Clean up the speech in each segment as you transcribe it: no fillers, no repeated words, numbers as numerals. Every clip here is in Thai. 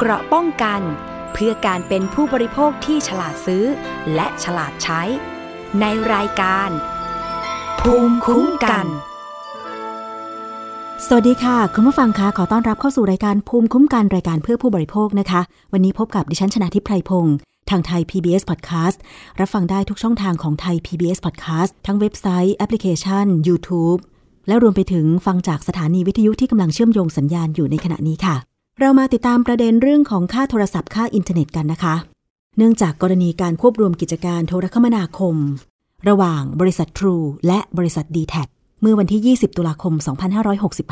เกราะป้องกันเพื่อการเป็นผู้บริโภคที่ฉลาดซื้อและฉลาดใช้ในรายการภูมิคุ้มกันสวัสดีค่ะคุณผู้ฟังคะขอต้อนรับเข้าสู่รายการภูมิคุ้มกันรายการเพื่อผู้บริโภคนะคะวันนี้พบกับดิฉันชนาธิป ไพรพงศ์ทางไทย PBS Podcast รับฟังได้ทุกช่องทางของไทย PBS Podcast ทั้งเว็บไซต์แอปพลิเคชัน YouTube และรวมไปถึงฟังจากสถานีวิทยุที่กำลังเชื่อมโยงสัญญาณอยู่ในขณะนี้ค่ะเรามาติดตามประเด็นเรื่องของค่าโทรศัพท์ค่าอินเทอร์เน็ตกันนะคะเนื่องจากกรณีการควบรวมกิจการโทรคมนาคมระหว่างบริษัท True และบริษัท DTAC เมื่อวันที่20ตุลาคม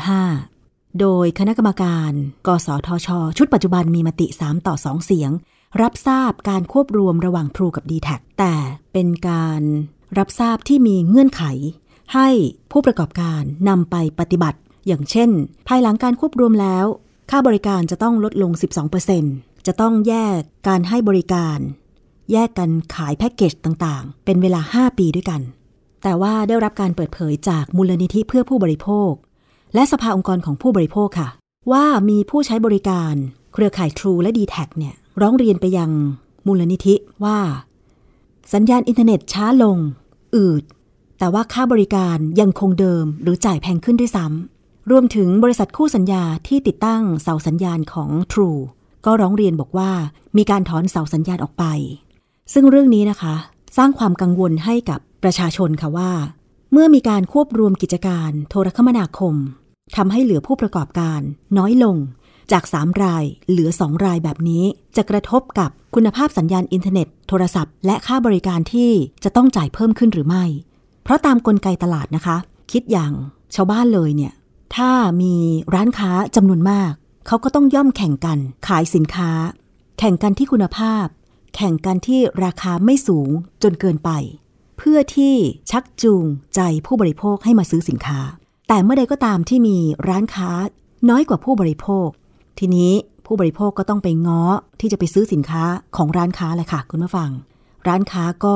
2565โดยคณะกรรมการกสทช.ชุดปัจจุบันมีมติ3-2 เสียงรับทราบการควบรวมระหว่าง True กับ DTAC แต่เป็นการรับทราบที่มีเงื่อนไขให้ผู้ประกอบการนำไปปฏิบัติอย่างเช่นภายหลังการควบรวมแล้วค่าบริการจะต้องลดลง 12% จะต้องแยกการให้บริการแยกกันขายแพ็กเกจต่างๆเป็นเวลา5ปีด้วยกันแต่ว่าได้รับการเปิดเผยจากมูลนิธิเพื่อผู้บริโภคและสภาองค์กรของผู้บริโภคค่ะว่ามีผู้ใช้บริการเครือข่าย True และ DTAC เนี่ยร้องเรียนไปยังมูลนิธิว่าสัญญาณอินเทอร์เน็ตช้าลงอืดแต่ว่าค่าบริการยังคงเดิมหรือจ่ายแพงขึ้นด้วยซ้ำรวมถึงบริษัทคู่สัญญาที่ติดตั้งเสาสัญญาณของ True ก็ร้องเรียนบอกว่ามีการถอนเสาสัญญาณออกไปซึ่งเรื่องนี้นะคะสร้างความกังวลให้กับประชาชนค่ะว่าเมื่อมีการควบรวมกิจการโทรคมนาคมทำให้เหลือผู้ประกอบการน้อยลงจาก3รายเหลือ2รายแบบนี้จะกระทบกับคุณภาพสัญญาณอินเทอร์เน็ตโทรศัพท์และค่าบริการที่จะต้องจ่ายเพิ่มขึ้นหรือไม่เพราะตามกลไกตลาดนะคะคิดอย่างชาวบ้านเลยเนี่ยถ้ามีร้านค้าจำนวนมากเขาก็ต้องย่อมแข่งกันขายสินค้าแข่งกันที่คุณภาพแข่งกันที่ราคาไม่สูงจนเกินไปเพื่อที่ชักจูงใจผู้บริโภคให้มาซื้อสินค้าแต่เมื่อใดก็ตามที่มีร้านค้าน้อยกว่าผู้บริโภคทีนี้ผู้บริโภคก็ต้องไปง้อที่จะไปซื้อสินค้าของร้านค้าแหละค่ะคุณผู้ฟังร้านค้าก็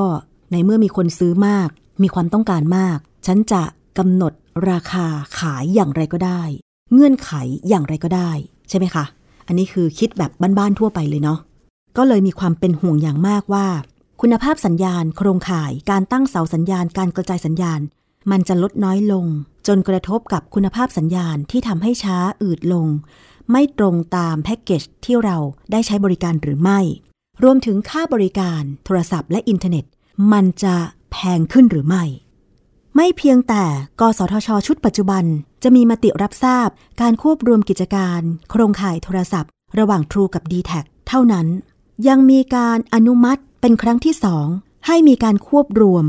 ในเมื่อมีคนซื้อมากมีความต้องการมากฉันจะกำหนดราคาขายอย่างไรก็ได้เงื่อนไขอย่างไรก็ได้ใช่ไหมคะอันนี้คือคิดแบบบ้านๆทั่วไปเลยเนาะก็เลยมีความเป็นห่วงอย่างมากว่าคุณภาพสัญญาณโครงข่ายการตั้งเสาสัญญาณการกระจายสัญญาณมันจะลดน้อยลงจนกระทบกับคุณภาพสัญญาณที่ทำให้ช้าอืดลงไม่ตรงตามแพ็กเกจที่เราได้ใช้บริการหรือไม่รวมถึงค่าบริการโทรศัพท์และอินเทอร์เน็ตมันจะแพงขึ้นหรือไม่ไม่เพียงแต่กสทช.ชุดปัจจุบันจะมีมติรับทราบการควบรวมกิจการโครงข่ายโทรศัพท์ระหว่าง True กับ DTAC เท่านั้นยังมีการอนุมัติเป็นครั้งที่2ให้มีการควบรวม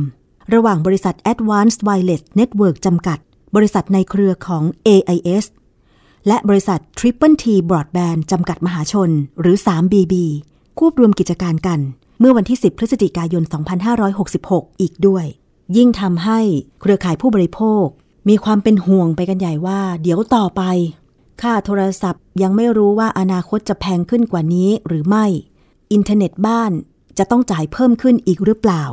ระหว่างบริษัท Advanced Wireless Network จำกัดบริษัทในเครือของ AIS และบริษัท Triple T Broadband จำกัดมหาชนหรือ 3BB ควบรวมกิจการกันเมื่อวันที่10พฤศจิกายน2566อีกด้วยยิ่งทำให้เครือข่ายผู้บริโภคมีความเป็นห่วงไปกันใหญ่ว่าเดี๋ยวต่อไปค่าโทรศัพท์ยังไม่รู้ว่าอนาคตจะแพงขึ้นกว่านี้หรือไม่อินเทอร์เน็ตบ้านจะต้องจ่ายเพิ่มขึ้นอีกหรือเปล่า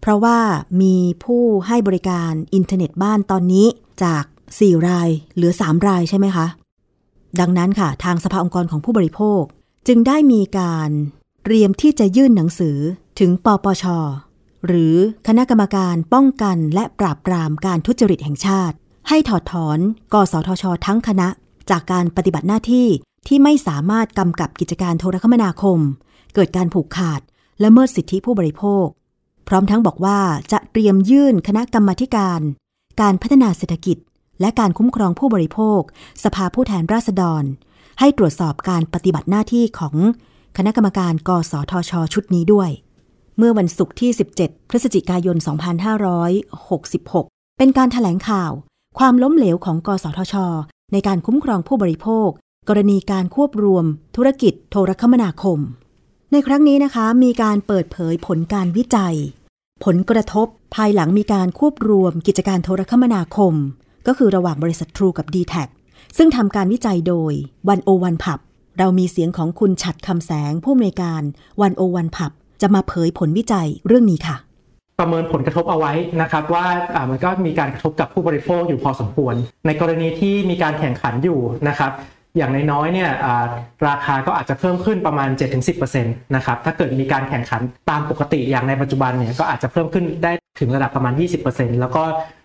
เพราะว่ามีผู้ให้บริการอินเทอร์เน็ตบ้านตอนนี้จาก4รายเหลือ3รายใช่ไหมคะดังนั้นค่ะทางสภาองค์กรของผู้บริโภคจึงได้มีการเตรียมที่จะยื่นหนังสือถึงปปช.หรือคณะกรรมการป้องกันและปราบปรามการทุจริตแห่งชาติให้ถอดถอนกสทช.ทั้งคณะจากการปฏิบัติหน้าที่ที่ไม่สามารถกำกับกิจการโทรคมนาคมเกิดการผูกขาดละเมิดสิทธิผู้บริโภคพร้อมทั้งบอกว่าจะเตรียมยื่นคณะกรรมาธิการการพัฒนาเศรษฐกิจและการคุ้มครองผู้บริโภคสภาผู้แทนราษฎรให้ตรวจสอบการปฏิบัติหน้าที่ของคณะกรรมการกสทช.ชุดนี้ด้วยเมื่อวันศุกร์ที่17พฤศจิกายน2566เป็นการแถลงข่าวความล้มเหลวของกสทช.ในการคุ้มครองผู้บริโภคกรณีการควบรวมธุรกิจโทรคมนาคมในครั้งนี้นะคะมีการเปิดเผยผลการวิจัยผลกระทบภายหลังมีการควบรวมกิจการโทรคมนาคมก็คือระหว่างบริษัท True กับ DTAC ซึ่งทำการวิจัยโดย101 Pub เรามีเสียงของคุณฉัตรคำแสงผู้อำนวยการ101 Pub จะมาเผยผลวิจัยเรื่องนี้ค่ะประเมินผลกระทบเอาไว้นะครับว่ามันก็มีการกระทบกับผู้บริโภคอยู่พอสมควรในกรณีที่มีการแข่งขันอยู่นะครับ อย่างน้อยๆเนี่ยราคาก็อาจจะเพิ่มขึ้นประมาณ 7-10% นะครับถ้าเกิดมีการแข่งขันตามปกติอย่างในปัจจุบันเนี่ยก็อาจจะเพิ่มขึ้นได้ถึงระดับประมาณ 20% แล้วก็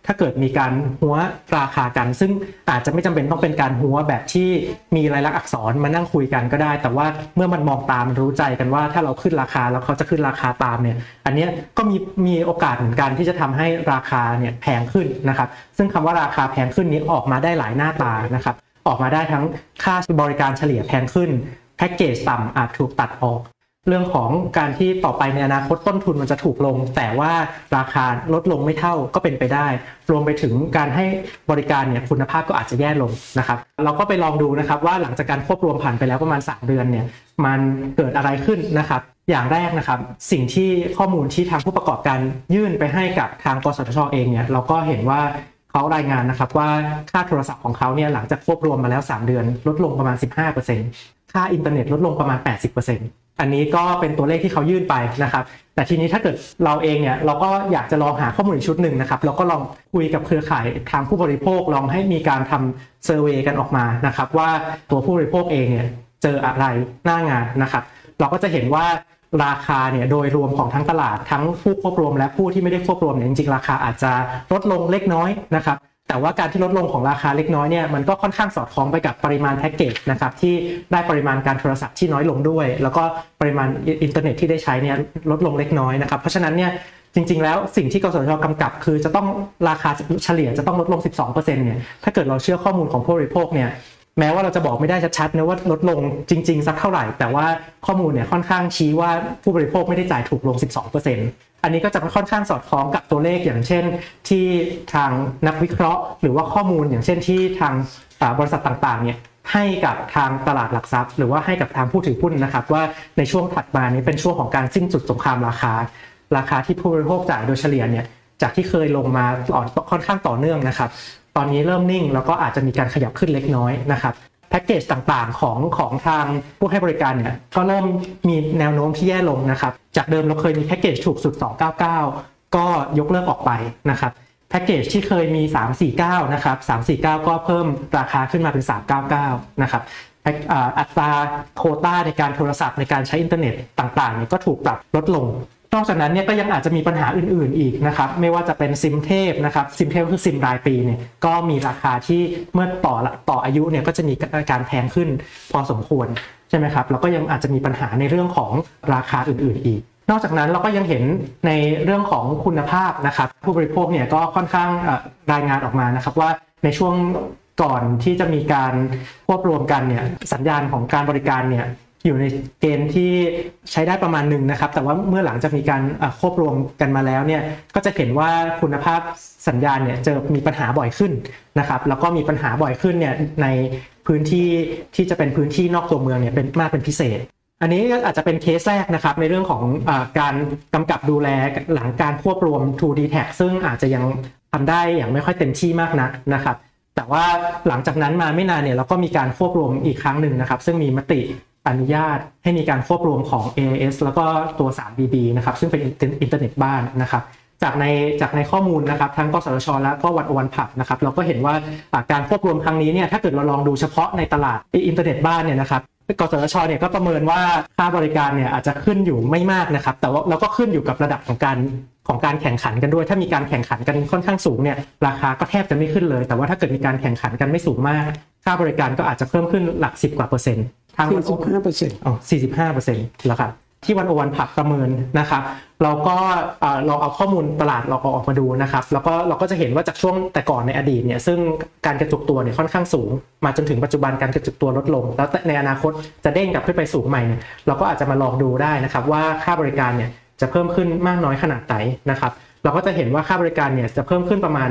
ถ้าเกิดมีการหัวราคากันซึ่งอาจจะไม่จำเป็นต้องเป็นการหัวแบบที่มีรายลักษณ์อักษรมานั่งคุยกันก็ได้แต่ว่าเมื่อมันมองตามรู้ใจกันว่าถ้าเราขึ้นราคาแล้วเขาจะขึ้นราคาตามเนี่ยอันนี้ก็มีโอกาสเหมือนกันที่จะทำให้ราคาเนี่ยแพงขึ้นนะครับซึ่งคำว่าราคาแพงขึ้นนี้ออกมาได้หลายหน้าตานะครับออกมาได้ทั้งค่าบริการเฉลี่ยแพงขึ้นแพ็กเกจต่ำอาจถูกตัดออกเรื่องของการที่ต่อไปในอนาคตต้นทุนมันจะถูกลงแต่ว่าราคาลดลงไม่เท่าก็เป็นไปได้รวมไปถึงการให้บริการเนี่ยคุณภาพก็อาจจะแย่ลงนะครับเราก็ไปลองดูนะครับว่าหลังจากการควบรวมผ่านไปแล้วประมาณ3เดือนเนี่ยมันเกิดอะไรขึ้นนะครับอย่างแรกนะครับสิ่งที่ข้อมูลที่ทางผู้ประกอบการยื่นไปให้กับทางกสทช.เองเนี่ยเราก็เห็นว่าเขารายงานนะครับว่าค่าโทรศัพท์ของเขาเนี่ยหลังจากควบรวมมาแล้ว3เดือนลดลงประมาณ 15% ค่าอินเทอร์เน็ตลดลงประมาณ 80%อันนี้ก็เป็นตัวเลขที่เขายื่นไปนะครับแต่ทีนี้ถ้าเกิดเราเองเนี่ยเราก็อยากจะลองหาข้อมูลอีกชุดหนึ่งนะครับเราก็ลองคุยกับเครือข่ายทางผู้บริโภคลองให้มีการทำเซอร์เวย์กันออกมานะครับว่าตัวผู้บริโภคเองเนี่ยเจออะไรหน้างานนะครับเราก็จะเห็นว่าราคาเนี่ยโดยรวมของทั้งตลาดทั้งผู้ควบรวมและผู้ที่ไม่ได้ควบรวมเนี่ยจริงๆราคาอาจจะลดลงเล็กน้อยนะครับแต่ว่าการที่ลดลงของราคาเล็กน้อยเนี่ยมันก็ค่อนข้างสอดคล้องไปกับปริมาณแพ็กเกจนะครับที่ได้ปริมาณการโทรศัพท์ที่น้อยลงด้วยแล้วก็ปริมาณอินเทอร์เน็ตที่ได้ใช้เนี่ยลดลงเล็กน้อยนะครับเพราะฉะนั้นเนี่ยจริงๆแล้วสิ่งที่กสทช.กำกับคือจะต้องราคาเฉลี่ยจะต้องลดลง 12% เนี่ยถ้าเกิดเราเชื่อข้อมูลของผู้บริโภคเนี่ยแม้ว่าเราจะบอกไม่ได้ชัดๆนะว่าลดลงจริงๆสักเท่าไหร่แต่ว่าข้อมูลเนี่ยค่อนข้างชี้ว่าผู้บริโภคไม่ได้จ่ายถูกลง 12%อันนี้ก็จะค่อนข้างสอดคล้องกับตัวเลขอย่างเช่นที่ทางนักวิเคราะห์หรือว่าข้อมูลอย่างเช่นที่ทางบริษัทต่างๆเนี่ยให้กับทางตลาดหลักทรัพย์หรือว่าให้กับทางผู้ถือหุ้นนะครับว่าในช่วงถัดมานี้เป็นช่วงของการสิ้นสุดสงครามราคาที่ผู้บริโภคจ่ายโดยเฉลี่ยเนี่ยจากที่เคยลงมาค่อนข้างต่อเนื่องนะครับตอนนี้เริ่มนิ่งแล้วก็อาจจะมีการขยับขึ้นเล็กน้อยนะครับแพ็กเกจต่างๆของทางผู้ให้บริการเนี่ยก็เริ่มมีแนวโน้มที่แย่ลงนะครับจากเดิมเราเคยมีแพ็กเกจถูกสุด299ก็ยกเลิกออกไปนะครับแพ็กเกจที่เคยมี349นะครับ349ก็เพิ่มราคาขึ้นมาเป็น399นะครับอัตราโควต้าในการโทรศัพท์ในการใช้อินเทอร์เน็ตต่างๆเนี่ยก็ถูกปรับลดลงนอกจากนั้นเนี่ยก็ยังอาจจะมีปัญหาอื่นๆอีกนะครับไม่ว่าจะเป็นซิมเทพนะครับซิมเทพคือซิมรายปีเนี่ยก็มีราคาที่เมื่อต่ออายุเนี่ยก็จะมีการแพงขึ้นพอสมควรใช่ไหมครับแล้วก็ยังอาจจะมีปัญหาในเรื่องของราคาอื่นๆอีกนอกจากนั้นเราก็ยังเห็นในเรื่องของคุณภาพนะครับผู้บริโภคเนี่ยก็ค่อนข้างรายงานออกมานะครับว่าในช่วงก่อนที่จะมีการควบรวมกันเนี่ยสัญญาณของการบริการเนี่ยอยู่ในเกณฑ์ที่ใช้ได้ประมาณหนึ่งนะครับแต่ว่าเมื่อหลังจากมีการควบรวมกันมาแล้วเนี่ยก็จะเห็นว่าคุณภาพสัญญาณเนี่ยจะมีปัญหาบ่อยขึ้นนะครับแล้วก็มีปัญหาบ่อยขึ้นเนี่ยในพื้นที่ที่จะเป็นพื้นที่นอกตัวเมืองเนี่ยเป็นมากเป็นพิเศษอันนี้อาจจะเป็นเคสแรกนะครับในเรื่องของการกำกับดูแลหลังการควบรวม 2D Tag ซึ่งอาจจะยังทำได้อย่างไม่ค่อยเต็มที่มากนักนะครับแต่ว่าหลังจากนั้นมาไม่นานเนี่ยเราก็มีการควบรวมอีกครั้งหนึ่งนะครับซึ่งมีมติอนุญาตให้มีการควบรวมของ AIS แล้วก็ตัว 3BB นะครับซึ่งเป็นอินเทอร์เน็ตบ้านนะครับจากในข้อมูลนะครับทั้งกสทช.และก็วันอวันผับนะครับเราก็เห็นว่าการควบรวมครั้งนี้เนี่ยถ้าเกิดเราลองดูเฉพาะในตลาดอินเทอร์เน็ตบ้านเนี่ยนะครับกสทช.เนี่ยก็ประเมินว่าค่าบริการเนี่ยอาจจะขึ้นอยู่ไม่มากนะครับแต่ว่าเราก็ขึ้นอยู่กับระดับของการแข่งขันกันด้วยถ้ามีการแข่งขันกันค่อนข้างสูงเนี่ยราคาก็แทบจะไม่ขึ้นเลยแต่ว่าถ้าเกิดมีการแข่งขันกันไม่สูงมากค่าบริการก็อาจจะเพิ่มขึ้นหลัก10 กว่า%ทาง 45% อ๋อ 45% แล้วครับที่วันอวันผับประเมินนะครับเราก็ลองเอาข้อมูลตลาดเราออกมาดูนะครับแล้วก็เราก็จะเห็นว่าจากช่วงแต่ก่อนในอดีตเนี่ยซึ่งการกระจุกตัวเนี่ยค่อนข้างสูงมาจนถึงปัจจุบันการกระจุกตัวลดลงแล้วในอนาคตจะเด้งกลับขึ้นไปสูงใหม่เนี่ยเราก็อาจจะมาลองดูได้นะครับว่าค่าบริการเนี่ยจะเพิ่มขึ้นมากน้อยขนาดไหนนะครับเราก็จะเห็นว่าค่าบริการเนี่ยจะเพิ่มขึ้นประมาณ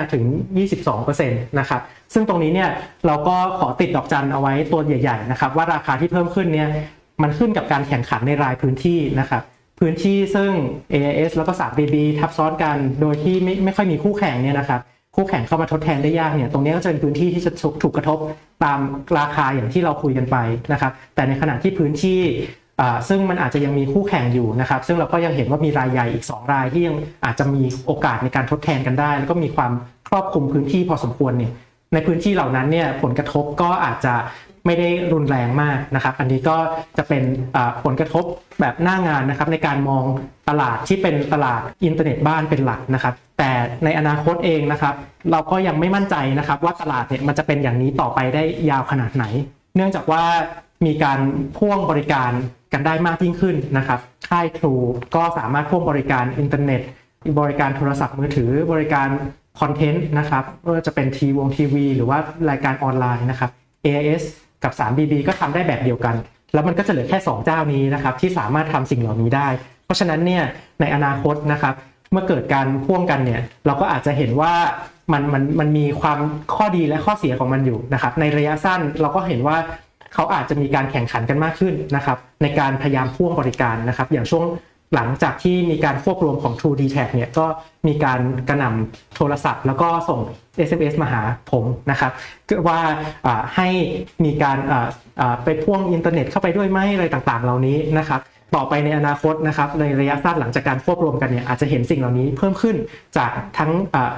9.5-22% นะครับซึ่งตรงนี้เนี่ยเราก็ขอติดดอกจันเอาไว้ตัวใหญ่ๆนะครับว่าราคาที่เพิ่มขึ้นเนี่ยมันขึ้นกับการแข่งขันในรายพื้นที่นะครับพื้นที่ซึ่ง AIS แล้วก็ 3BB ทับซ้อนกันโดยที่ไม่ค่อยมีคู่แข่งเนี่ยนะครับคู่แข่งเข้ามาทดแทนได้ยากเนี่ยตรงนี้ก็จะเป็นพื้นที่ที่จะถูกกระทบตามราคาอย่างที่เราคุยกันไปนะครับแต่ในขณะที่พื้นที่ซึ่งมันอาจจะยังมีคู่แข่งอยู่นะครับซึ่งเราก็ยังเห็นว่ามีรายใหญ่อีก2รายที่ยังอาจจะมีโอกาสในการทดแทนกันได้แล้วก็มีความครอบคลุมพื้นที่พอสมควรเนี่ย ในพื้นที่เหล่านั้นเนี่ยผลกระทบก็อาจจะไม่ได้รุนแรงมากนะครับอันนี้ก็จะเป็นผลกระทบแบบหน้างานนะครับในการมองตลาดที่เป็นตลาดอินเทอร์เน็ตบ้านเป็นหลักนะครับแต่ในอนาคตเองนะครับเราก็ยังไม่มั่นใจนะครับว่าตลาดเนี่ยมันจะเป็นอย่างนี้ต่อไปได้ยาวขนาดไหนเนื่องจากว่ามีการพ่วงบริการกันได้มากยิ่งขึ้นนะครับค่าย True ก็สามารถพ่วงบริการอินเทอร์เน็ตบริการโทรศัพท์มือถือบริการคอนเทนต์นะครับไม่ว่าจะเป็นทีวีหรือว่ารายการออนไลน์นะครับ AIS กับ 3BB ก็ทำได้แบบเดียวกันแล้วมันก็จะเหลือแค่2เจ้านี้นะครับที่สามารถทำสิ่งเหล่านี้ได้เพราะฉะนั้นเนี่ยในอนาคตนะครับเมื่อเกิดการพ่วงกันเนี่ยเราก็อาจจะเห็นว่ามันมีความข้อดีและข้อเสียของมันอยู่นะครับในระยะสั้นเราก็เห็นว่าเขาอาจจะมีการแข่งขันกันมากขึ้นนะครับในการพยายามพ่วงบริการนะครับอย่างช่วงหลังจากที่มีการควบรวมของ True d t a c เนี่ยก็มีการกระหน่ำโทรศัพท์แล้วก็ส่ง SMS มาหาผมนะครับว่าให้มีการไปพ่วงอินเทอร์เน็ตเข้าไปด้วยไหมอะไรต่างๆเหล่านี้นะครับต่อไปในอนาคตนะครับในระยะสั้นหลังจากการควบรวมกันเนี่ยอาจจะเห็นสิ่งเหล่านี้เพิ่มขึ้นจากทั้ง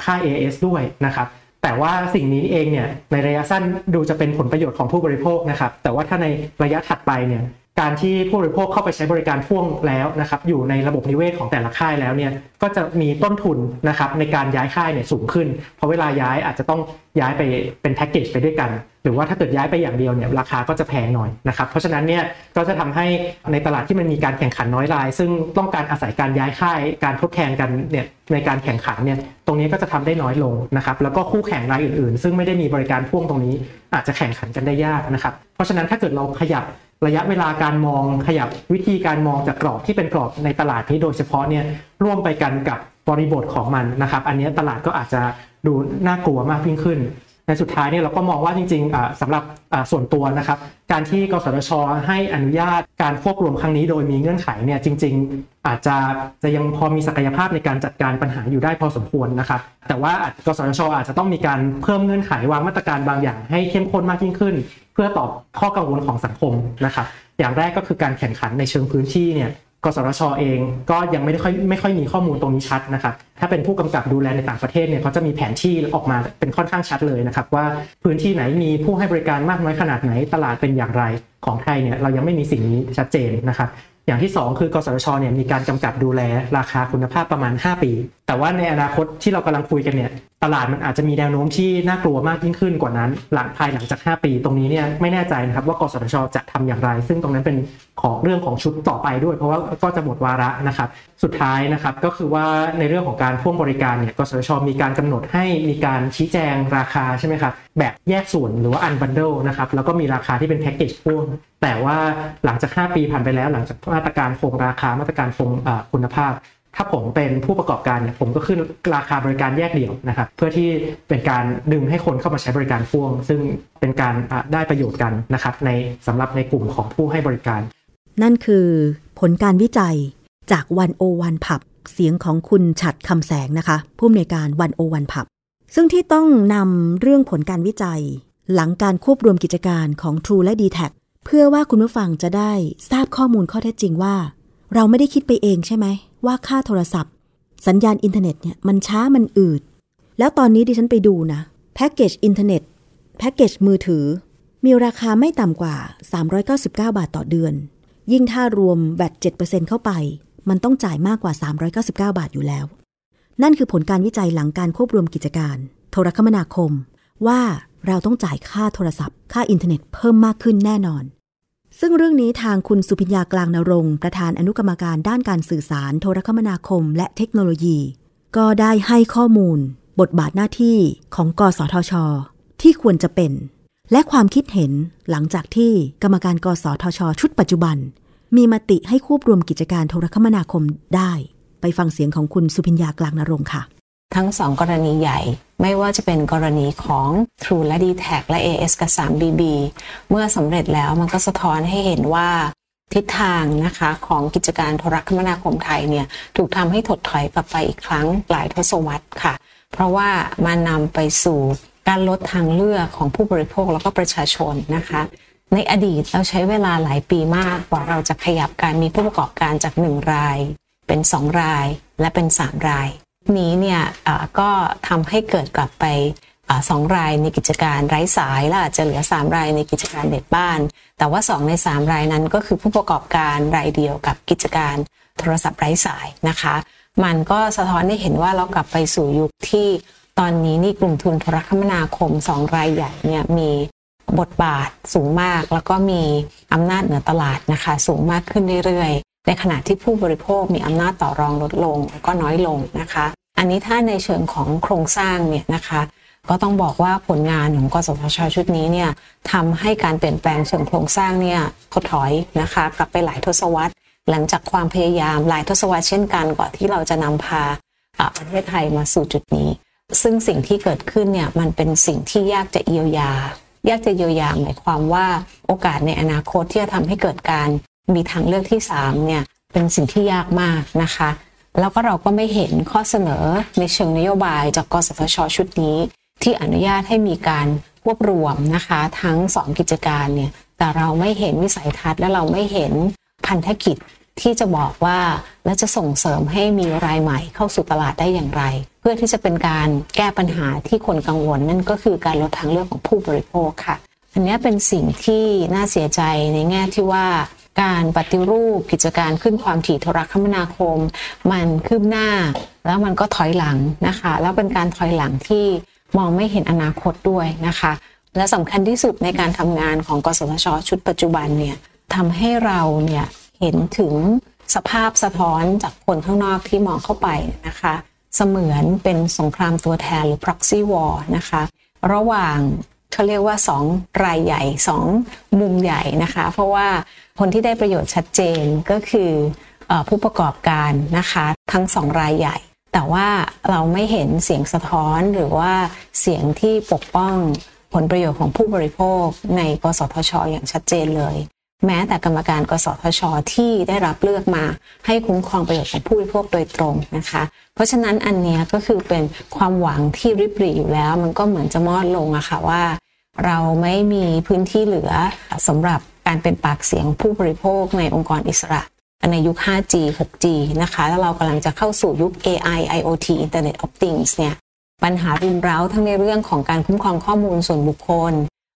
ค่าย AS ด้วยนะครับแต่ว่าสิ่งนี้เองเนี่ยในระยะสั้นดูจะเป็นผลประโยชน์ของผู้บริโภคนะครับแต่ว่าถ้าในระยะถัดไปเนี่ยการที่ผู้บริโภคเข้าไปใช้บริการพ่วงแล้วนะครับอยู่ในระบบนิเวศของแต่ละค่ายแล้วเนี่ยก็จะมีต้นทุนนะครับในการย้ายค่ายเนี่ยสูงขึ้นเพราะเวลาย้ายอาจจะต้องย้ายไปเป็นแพ็กเกจไปด้วยกันหรือว่าถ้าเกิดย้ายไปอย่างเดียวเนี่ยราคาก็จะแพงหน่อยนะครับเพราะฉะนั้นเนี่ยก็จะทำให้ในตลาดที่มันมีการแข่งขันน้อยรายซึ่งต้องการอาศัยการย้ายค่ายการทดแทนกันเนี่ยในการแข่งขันเนี่ยตรงนี้ก็จะทำได้น้อยลงนะครับแล้วก็คู่แข่งรายอื่นๆซึ่งไม่ได้มีบริการพ่วงตรงนี้อาจจะแข่งขันกันได้ยากนะครับเพราะฉะนั้นถ้าเกิดเราขยับระยะเวลาการมองขยับวิธีการมองจากกรอบที่เป็นกรอบในตลาดนี้โดยเฉพาะเนี่ยร่วมไปกันกับบริบทของมันนะครับอันนี้ตลาดก็อาจจะดูน่ากลัวมากยิ่งขึ้นในสุดท้ายเนี่ยเราก็มองว่าจริงๆสำหรับส่วนตัวนะครับการที่กสทช.ให้อนุญาตการควบรวมครั้งนี้โดยมีเงื่อนไขเนี่ยจริงๆอาจจะยังพอมีศักยภาพในการจัดการปัญหาอยู่ได้พอสมควรนะครับแต่ว่ากสทช.อาจจะต้องมีการเพิ่มเงื่อนไขวางมาตรการบางอย่างให้เข้มข้นมากยิ่งขึ้นเพื่อตอบข้อกังวลของสังคมนะครับอย่างแรกก็คือการแข่งขันในเชิงพื้นที่เนี่ยกสทช.เองก็ยังไม่ค่อยมีข้อมูลตรงนี้ชัดนะครับถ้าเป็นผู้กำกับดูแลในต่างประเทศเนี่ยเขาจะมีแผนที่ออกมาเป็นค่อนข้างชัดเลยนะครับว่าพื้นที่ไหนมีผู้ให้บริการมากน้อยขนาดไหนตลาดเป็นอย่างไรของไทยเนี่ยเรายังไม่มีสิ่งนี้ชัดเจนนะครับอย่างที่2คือกสทช.เนี่ยมีการกำกับดูแลราคาคุณภาพประมาณ5ปีแต่ว่าในอนาคตที่เรากำลังคุยกันเนี่ยตลาดมันอาจจะมีแนวโน้มที่น่ากลัวมากยิ่งขึ้นกว่านั้นภายหลังจาก5ปีตรงนี้เนี่ยไม่แน่ใจนะครับว่ากสทช.จะทำอย่างไรซึ่งตรงนั้นเป็นของเรื่องของชุดต่อไปด้วยเพราะว่าก็จะหมดวาระนะครับสุดท้ายนะครับก็คือว่าในเรื่องของการพ่วงบริการเนี่ยกสทช.มีการกำหนดให้มีการชี้แจงราคาใช่ไหมครับแบบแยกส่วนหรือว่าอันบันเดิลนะครับแล้วก็มีราคาที่เป็นแพ็กเกจพ่วงแต่ว่าหลังจาก5ปีผ่านไปแล้วหลังจากมาตรการคงราคามาตรการคงคุณภาพถ้าผมเป็นผู้ประกอบการเนี่ยผมก็ขึ้นราคาบริการแยกเดี่ยวนะครับเพื่อที่เป็นการดึงให้คนเข้ามาใช้บริการพ่วงซึ่งเป็นการได้ประโยชน์กันนะครับในสำหรับในกลุ่มของผู้ให้บริการนั่นคือผลการวิจัยจาก101 ผับเสียงของคุณฉัตรคำแสงนะคะผู้อำนวยการ101 ผับซึ่งที่ต้องนำเรื่องผลการวิจัยหลังการควบรวมกิจการของ True และ d t แทเพื่อว่าคุณผู้ฟังจะได้ทราบข้อมูลข้อเท็จจริงว่าเราไม่ได้คิดไปเองใช่ไหมว่าค่าโทรศัพท์สัญญาณอินเทอร์เน็ตเนี่ยมันช้ามันอืดแล้วตอนนี้ดิฉันไปดูนะแพ็กเกจอินเทอร์เน็ตแพ็กเกจมือถือมีราคาไม่ต่ำกว่า399บาทต่อเดือนยิ่งถ้ารวมแวต 7% เข้าไปมันต้องจ่ายมากกว่า399บาทอยู่แล้วนั่นคือผลการวิจัยหลังการควบรวมกิจการโทรคมนาคมว่าเราต้องจ่ายค่าโทรศัพท์ค่าอินเทอร์เน็ตเพิ่มมากขึ้นแน่นอนซึ่งเรื่องนี้ทางคุณสุพิญญากลางนรงค์ประธานอนุกรรมการด้านการสื่อสารโทรคมนาคมและเทคโนโลยีก็ได้ให้ข้อมูลบทบาทหน้าที่ของกสทช.ที่ควรจะเป็นและความคิดเห็นหลังจากที่กรรมการกสทช.ชุดปัจจุบันมีมติให้ควบรวมกิจการโทรคมนาคมได้ไปฟังเสียงของคุณสุพิญญากลางนรงค์ค่ะทั้ง2กรณีใหญ่ไม่ว่าจะเป็นกรณีของ True และ d t แทและ AS กับ 3BB เมื่อสำเร็จแล้วมันก็สะท้อนให้เห็นว่าทิศทางนะคะของกิจการโทรคมนาคมไทยเนี่ยถูกทำให้ถดถอยกลับไปอีกครั้งหลายทศวรรษค่ะเพราะว่ามันนำไปสู่การลดทางเลือกของผู้บริโภคแล้วก็ประชาชนนะคะในอดีตเราใช้เวลาหลายปีมากกว่าเราจะขยับการมีผู้ประกอบการจาก1รายเป็น2รายและเป็น3รายนี้เนี่ยก็ทำให้เกิดกลับไป 2 รายในกิจการไร้สายและอาจจะเหลือ3 รายในกิจการเด็กบ้านแต่ว่า2ใน3 รายนั้นก็คือผู้ประกอบการรายเดียวกับกิจการโทรศัพท์ไร้สายนะคะมันก็สะท้อนให้เห็นว่าเรากลับไปสู่ยุคที่ตอนนี้นี่กลุ่มทุนโทรคมนาคม2 รายใหญ่เนี่ยมีบทบาทสูงมากแล้วก็มีอำนาจเหนือตลาดนะคะสูงมากขึ้นเรื่อยๆในขณะที่ผู้บริโภคมีอำนาจต่อรองลดลงแล้วก็น้อยลงนะคะอันนี้ถ้าในเชิงของโครงสร้างเนี่ยนะคะก็ต้องบอกว่าผลงานของกสทช.ชุดนี้เนี่ยทำให้การเปลี่ยนแปลงเชิงโครงสร้างเนี่ยถดถอยนะคะกลับไปหลายทศวรรษหลังจากความพยายามหลายทศวรรษเช่นกันกว่าที่เราจะนำพาประเทศไทยมาสู่จุดนี้ซึ่งสิ่งที่เกิดขึ้นเนี่ยมันเป็นสิ่งที่ยากจะเยียวยาหมายความว่าโอกาสในอนาคตที่จะทำให้เกิดการมีทางเลือกที่3เนี่ยเป็นสิ่งที่ยากมากนะคะแล้วก็เราก็ไม่เห็นข้อเสนอในเชิงนโยบายจากกสทช.ชุดนี้ที่อนุญาตให้มีการควบรวมนะคะทั้ง2กิจการเนี่ยแต่เราไม่เห็นวิสัยทัศน์และเราไม่เห็นพันธกิจที่จะบอกว่าและจะส่งเสริมให้มีรายใหม่เข้าสู่ตลาดได้อย่างไรเพื่อที่จะเป็นการแก้ปัญหาที่คนกังวลนั่นก็คือการลดทางเลือกของผู้บริโภคค่ะอันนี้เป็นสิ่งที่น่าเสียใจในแง่ที่ว่าการปฏิรูปกิจการขึ้นความถี่โทรคมนาคมมันคืบหน้าแล้วมันก็ถอยหลังนะคะแล้วเป็นการถอยหลังที่มองไม่เห็นอนาคตด้วยนะคะและสำคัญที่สุดในการทำงานของกสทช.ชุดปัจจุบันเนี่ยทำให้เราเนี่ยเห็นถึงสภาพสะท้อนจากคนข้างนอกที่มองเข้าไปนะคะเสมือนเป็นสงครามตัวแทนหรือ proxy war นะคะระหว่างเขาเรียกว่า2รายใหญ่2มุมใหญ่นะคะเพราะว่าคนที่ได้ประโยชน์ชัดเจนก็คือผู้ประกอบการนะคะทั้ง2รายใหญ่แต่ว่าเราไม่เห็นเสียงสะท้อนหรือว่าเสียงที่ปกป้องผลประโยชน์ของผู้บริโภคในกสทช.อย่างชัดเจนเลยแม้แต่กรรมการกสทช.ที่ได้รับเลือกมาให้คุ้มครองประโยชน์ของผู้บริโภคโดยตรงนะคะเพราะฉะนั้นอันนี้ก็คือเป็นความหวังที่ริบหรี่อยู่แล้วมันก็เหมือนจะมอดลงอะค่ะว่าเราไม่มีพื้นที่เหลือสำหรับการเป็นปากเสียงผู้บริโภคในองค์กรอิสระในยุค 5G 6G นะคะแล้วเรากำลังจะเข้าสู่ยุค AI IoT Internet of Things เนี่ยปัญหารุมเร้าทั้งในเรื่องของการคุ้มครองข้อมูลส่วนบุคคล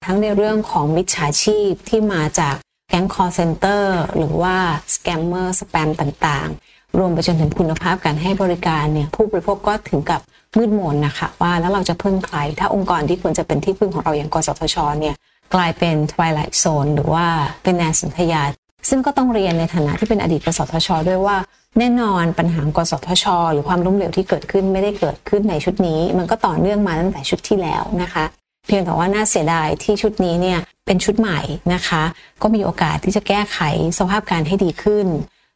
ทั้งในเรื่องของมิจฉาชีพที่มาจากแก๊ง call center หรือว่า scammer spam ต่างๆรวมไปจนถึงคุณภาพการให้บริการเนี่ยผู้บริโภคก็ถึงกับมืดมนนะคะว่าแล้วเราจะพึ่งใครถ้าองค์กรที่ควรจะเป็นที่พึ่งของเราอย่างกสทช.เนี่ยกลายเป็น twilight zone หรือว่าเป็นแนวสนธยาซึ่งก็ต้องเรียนในฐานะที่เป็นอดีตกสทช.ด้วยว่าแน่นอนปัญหากสทช.หรือความล้มเหลวที่เกิดขึ้นไม่ได้เกิดขึ้นในชุดนี้มันก็ต่อเนื่องมาตั้งแต่ชุดที่แล้วนะคะเพียงแต่ว่าน่าเสียดายที่ชุดนี้เนี่ยเป็นชุดใหม่นะคะก็มีโอกาสที่จะแก้ไขสภาพการให้ดีขึ้น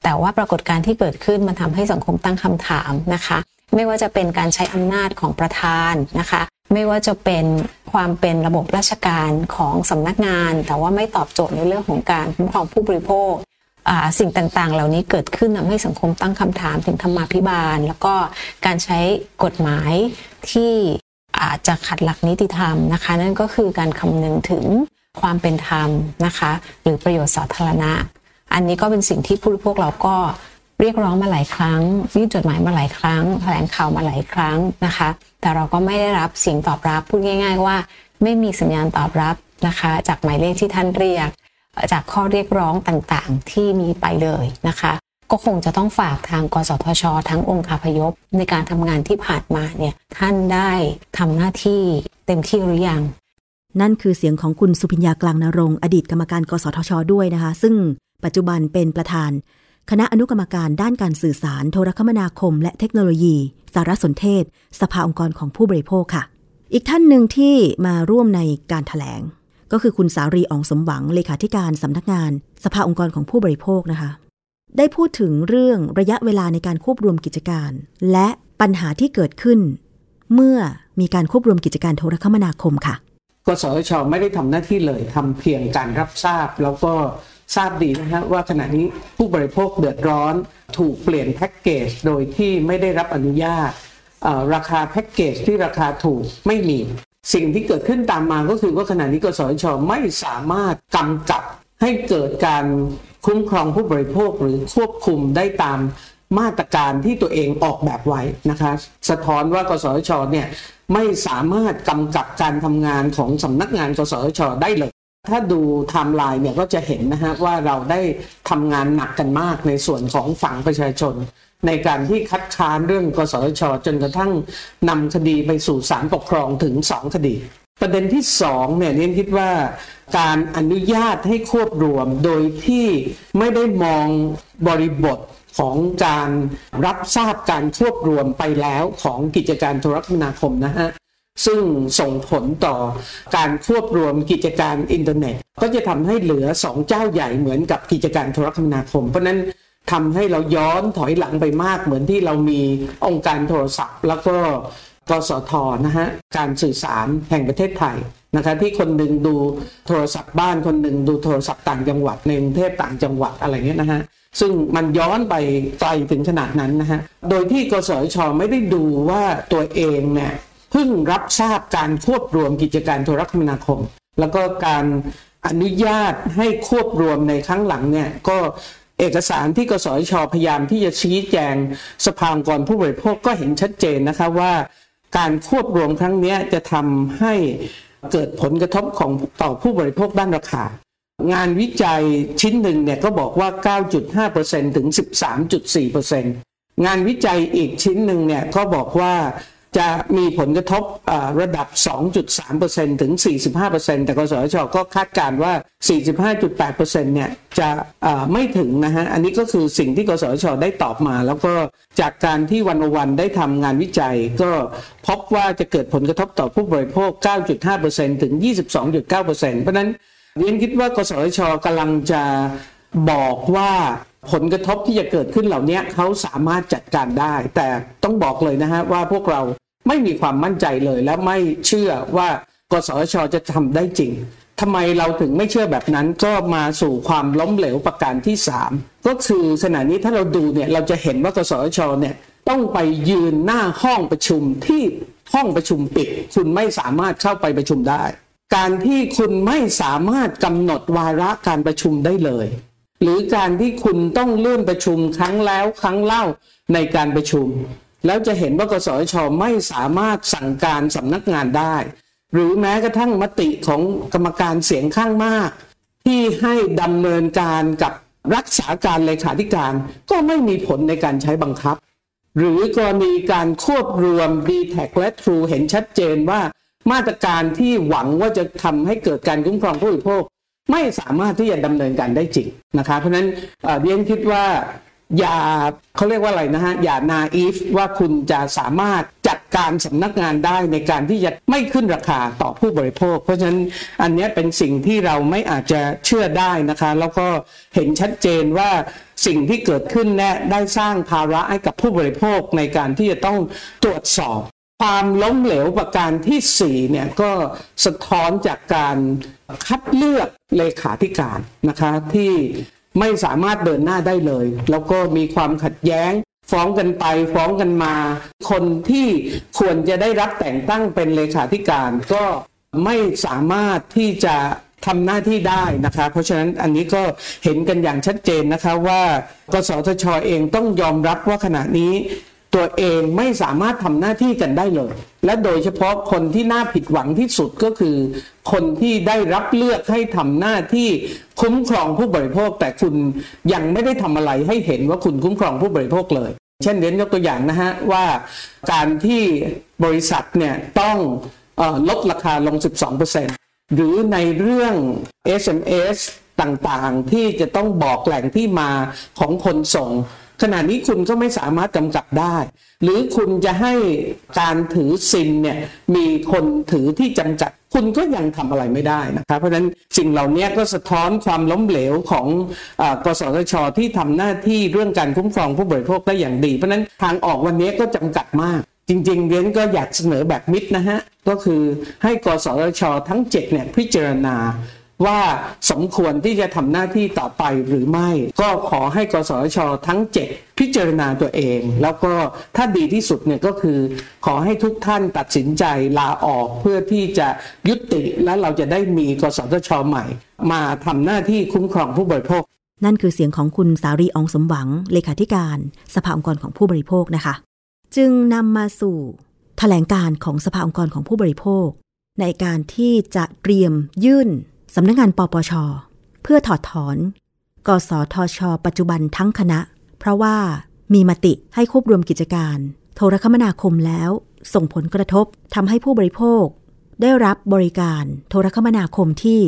แต่ว่าปรากฏการณ์ที่เกิดขึ้นมันทำให้สังคมตั้งคำถามนะคะไม่ว่าจะเป็นการใช้อำนาจของประธานนะคะไม่ว่าจะเป็นความเป็นระบบราชการของสำนักงานแต่ว่าไม่ตอบโจทย์ในเรื่องของการคุ้มครองผู้บริโภคสิ่งต่างๆเหล่านี้เกิดขึ้นทำให้สังคมตั้งคำถามถึงธรรมาภิบาลแล้วก็การใช้กฎหมายที่อาจจะขัดหลักนิติธรรมนะคะนั่นก็คือการคำนึงถึงความเป็นธรรมนะคะหรือประโยชน์สาธารณะอันนี้ก็เป็นสิ่งที่ผู้บริโภคเราก็เรียกร้องมาหลายครั้งยื่นจดหมายมาหลายครั้งแถลงข่าวมาหลายครั้งนะคะแต่เราก็ไม่ได้รับเสียงตอบรับพูดง่ายๆว่าไม่มีสัญญาณตอบรับนะคะจากหมายเลขที่ท่านเรียกจากข้อเรียกร้องต่างๆที่มีไปเลยนะคะก็คงจะต้องฝากทางกสทช.ทั้งองค์คาพยพในการทำงานที่ผ่านมาเนี่ยท่านได้ทำหน้าที่เต็มที่หรือยังนั่นคือเสียงของคุณสุพิญญากลางนรงค์อดีตกรรมการกสทช.ด้วยนะคะซึ่งปัจจุบันเป็นประธานคณะอนุกรรมการด้านการสื่อสารโทรคมนาคมและเทคโนโลยีสารสนเทศสภาองค์กรของผู้บริโภคค่ะอีกท่านหนึ่งที่มาร่วมในการแถลงก็คือคุณสารีอ่องสมหวังเลขาธิการสำนักงานสภาองค์กรของผู้บริโภคนะคะได้พูดถึงเรื่องระยะเวลาในการควบรวมกิจการและปัญหาที่เกิดขึ้นเมื่อมีการควบรวมกิจการโทรคมนาคมค่ะกสทช.ไม่ได้ทำหน้าที่เลยทำเพียงการรับทราบแล้วก็ทราบดีนะฮะว่าขณะนี้ผู้บริโภคเดือดร้อนถูกเปลี่ยนแพ็คเกจโดยที่ไม่ได้รับอนุญาตราคาแพ็คเกจที่ราคาถูกไม่มีสิ่งที่เกิดขึ้นตามมาก็คือว่าขณะนี้กสทช.ไม่สามารถกำกับให้เกิดการคุ้มครองผู้บริโภคหรือควบคุมได้ตาม มาตรการที่ตัวเองออกแบบไว้นะคะสะท้อนว่ากสทช.เนี่ยไม่สามารถกำกับการทำงานของสำนักงานกสทช.ได้เลยถ้าดูไทม์ไลน์เนี่ยก็จะเห็นนะฮะว่าเราได้ทำงานหนักกันมากในส่วนของฝั่งประชาชนในการที่คัดค้านเรื่องกสทช.จนกระทั่งนำคดีไปสู่ศาลปกครองถึง2คดีประเด็นที่2เนี่ยนี่คิดว่าการอนุญาตให้ควบรวมโดยที่ไม่ได้มองบริบทของการรับทราบการควบรวมไปแล้วของกิจการโทรคมนาคมนะฮะซึ่งส่งผลต่อการควบรวมกิจการอินเทอร์เน็ตก็จะทำให้เหลือ2เจ้าใหญ่เหมือนกับกิจการโทรคมนาคมเพราะนั้นทำให้เราย้อนถอยหลังไปมากเหมือนที่เรามีองค์การโทรศัพท์แล้วก็กสทช.นะฮะการสื่อสารแห่งประเทศไทยนะคะที่คนหนึ่งดูโทรศัพท์บ้านคนหนึ่งดูโทรศัพท์ต่างจังหวัดในกรุงเทพต่างจังหวัดอะไรเงี้ยนะฮะซึ่งมันย้อนไปไกลถึงขนาดนั้นนะฮะโดยที่กสทช.ไม่ได้ดูว่าตัวเองเนี่ยเพิ่งรับทราบการควบรวมกิจการโทรคมนาคมแล้วก็การอนุญาตให้ควบรวมในครั้งหลังเนี่ยก็เอกสารที่กสทช.พยายามที่จะชี้แจงสภาองค์กรผู้บริโภคก็เห็นชัดเจนนะคะว่าการควบรวมครั้งนี้จะทำให้เกิดผลกระทบของต่อผู้บริโภคด้านราคางานวิจัยชิ้นหนึ่งเนี่ยก็บอกว่า 9.5% ถึง 13.4% งานวิจัยอีกชิ้นหนึ่งเนี่ยก็บอกว่าจะมีผลกระทบระดับ 2.3% ถึง 45% แต่กสทช.ก็คาดการณ์ว่า 45.8% เนี่ยจะไม่ถึงนะฮะอันนี้ก็คือสิ่งที่กสทช.ได้ตอบมาแล้วก็จากการที่วันได้ทำงานวิจัยก็พบว่าจะเกิดผลกระทบต่อผู้บริโภค 9.5% ถึง 22.9% เพราะนั้นเรียนคิดว่ากสทช.กำลังจะบอกว่าผลกระทบที่จะเกิดขึ้นเหล่านี้เขาสามารถจัดการได้แต่ต้องบอกเลยนะฮะว่าพวกเราไม่มีความมั่นใจเลยและไม่เชื่อว่ากสทช.จะทำได้จริงทำไมเราถึงไม่เชื่อแบบนั้นก็มาสู่ความล้มเหลวประการที่3ก็คือขณะนี้ถ้าเราดูเนี่ยเราจะเห็นว่ากสทช.เนี่ยต้องไปยืนหน้าห้องประชุมที่ห้องประชุมปิดคุณไม่สามารถเข้าไปประชุมได้การที่คุณไม่สามารถกำหนดวาระการประชุมได้เลยหรือการที่คุณต้องเลื่อนประชุมครั้งแล้วครั้งเล่าในการประชุมแล้วจะเห็นว่ากสทช.ไม่สามารถสั่งการสำนักงานได้หรือแม้กระทั่งมติของกรรมการเสียงข้างมากที่ให้ดำเนินการกับรักษาการเลขาธิการก็ไม่มีผลในการใช้บังคับหรือกรณีการควบรวม DTAC และ True เห็นชัดเจนว่ามาตรการที่หวังว่าจะทำให้เกิดการคุ้มครองผู้บริโภคไม่สามารถที่จะดำเนินการได้จริงนะคะเพราะฉะนั้นเรียนคิดว่าอย่าเขาเรียกว่าอะไรนะฮะอย่านาอีฟว่าคุณจะสามารถจัดการสำนักงานได้ในการที่จะไม่ขึ้นราคาต่อผู้บริโภคเพราะฉะนั้นอันนี้เป็นสิ่งที่เราไม่อาจจะเชื่อได้นะคะแล้วก็เห็นชัดเจนว่าสิ่งที่เกิดขึ้นเนี่ยได้สร้างภาระให้กับผู้บริโภคในการที่จะต้องตรวจสอบความล้มเหลวประการที่4เนี่ยก็สะท้อนจากการคัดเลือกเลขาธิการนะคะที่ไม่สามารถเดินหน้าได้เลยแล้วก็มีความขัดแย้งฟ้องกันไปฟ้องกันมาคนที่ควรจะได้รับแต่งตั้งเป็นเลขาธิการก็ไม่สามารถที่จะทำหน้าที่ได้นะคะเพราะฉะนั้นอันนี้ก็เห็นกันอย่างชัดเจนนะคะว่ากสทช.เองต้องยอมรับว่าขณะนี้ตัวเองไม่สามารถทำหน้าที่กันได้เลยและโดยเฉพาะคนที่น่าผิดหวังที่สุดก็คือคนที่ได้รับเลือกให้ทำหน้าที่คุ้มครองผู้บริโภคแต่คุณยังไม่ได้ทำอะไรให้เห็นว่าคุณคุ้มครองผู้บริโภคเลยเช่นเรียนยกตัวอย่างนะฮะว่าการที่บริษัทเนี่ยต้องลดราคาลง 12% หรือในเรื่อง SMS ต่างๆที่จะต้องบอกแหล่งที่มาของคนส่งขณะนี้คุณก็ไม่สามารถกำกับได้หรือคุณจะให้การถือซิมเนี่ยมีคนถือที่จำกัดคุณก็ยังทำอะไรไม่ได้นะคะเพราะฉะนั้นสิ่งเหล่านี้ก็สะท้อนความล้มเหลวของกสทช.ที่ทำหน้าที่เรื่องการคุ้มครองผู้บริโภคได้อย่างดีเพราะฉะนั้นทางออกวันนี้ก็จำกัดมากจริงๆเรียนก็อยากเสนอแบบมิตรนะฮะก็คือให้กสทช.ทั้ง7เนี่ยพิจารณาว่าสมควรที่จะทำหน้าที่ต่อไปหรือไม่ก็ขอให้กสทช.ทั้ง7พิจารณาตัวเองแล้วก็ถ้าดีที่สุดเนี่ยก็คือขอให้ทุกท่านตัดสินใจลาออกเพื่อที่จะยุติและเราจะได้มีกสทช.ใหม่มาทำหน้าที่คุ้มครองผู้บริโภค นั่นคือเสียงของคุณสารี อองสมหวังเลขาธิการสภาองค์กรของผู้บริโภคนะคะจึงนำมาสู่แถลงการของสภาองค์กรของผู้บริโภคในการที่จะเตรียมยื่นสำนักงานปปช.เพื่อถอดถอนกสทช.ปัจจุบันทั้งคณะเพราะว่ามีมติให้ควบรวมกิจการโทรคมนาคมแล้วส่งผลกระทบทำให้ผู้บริโภคได้รับบริการโทรคมนาคมที่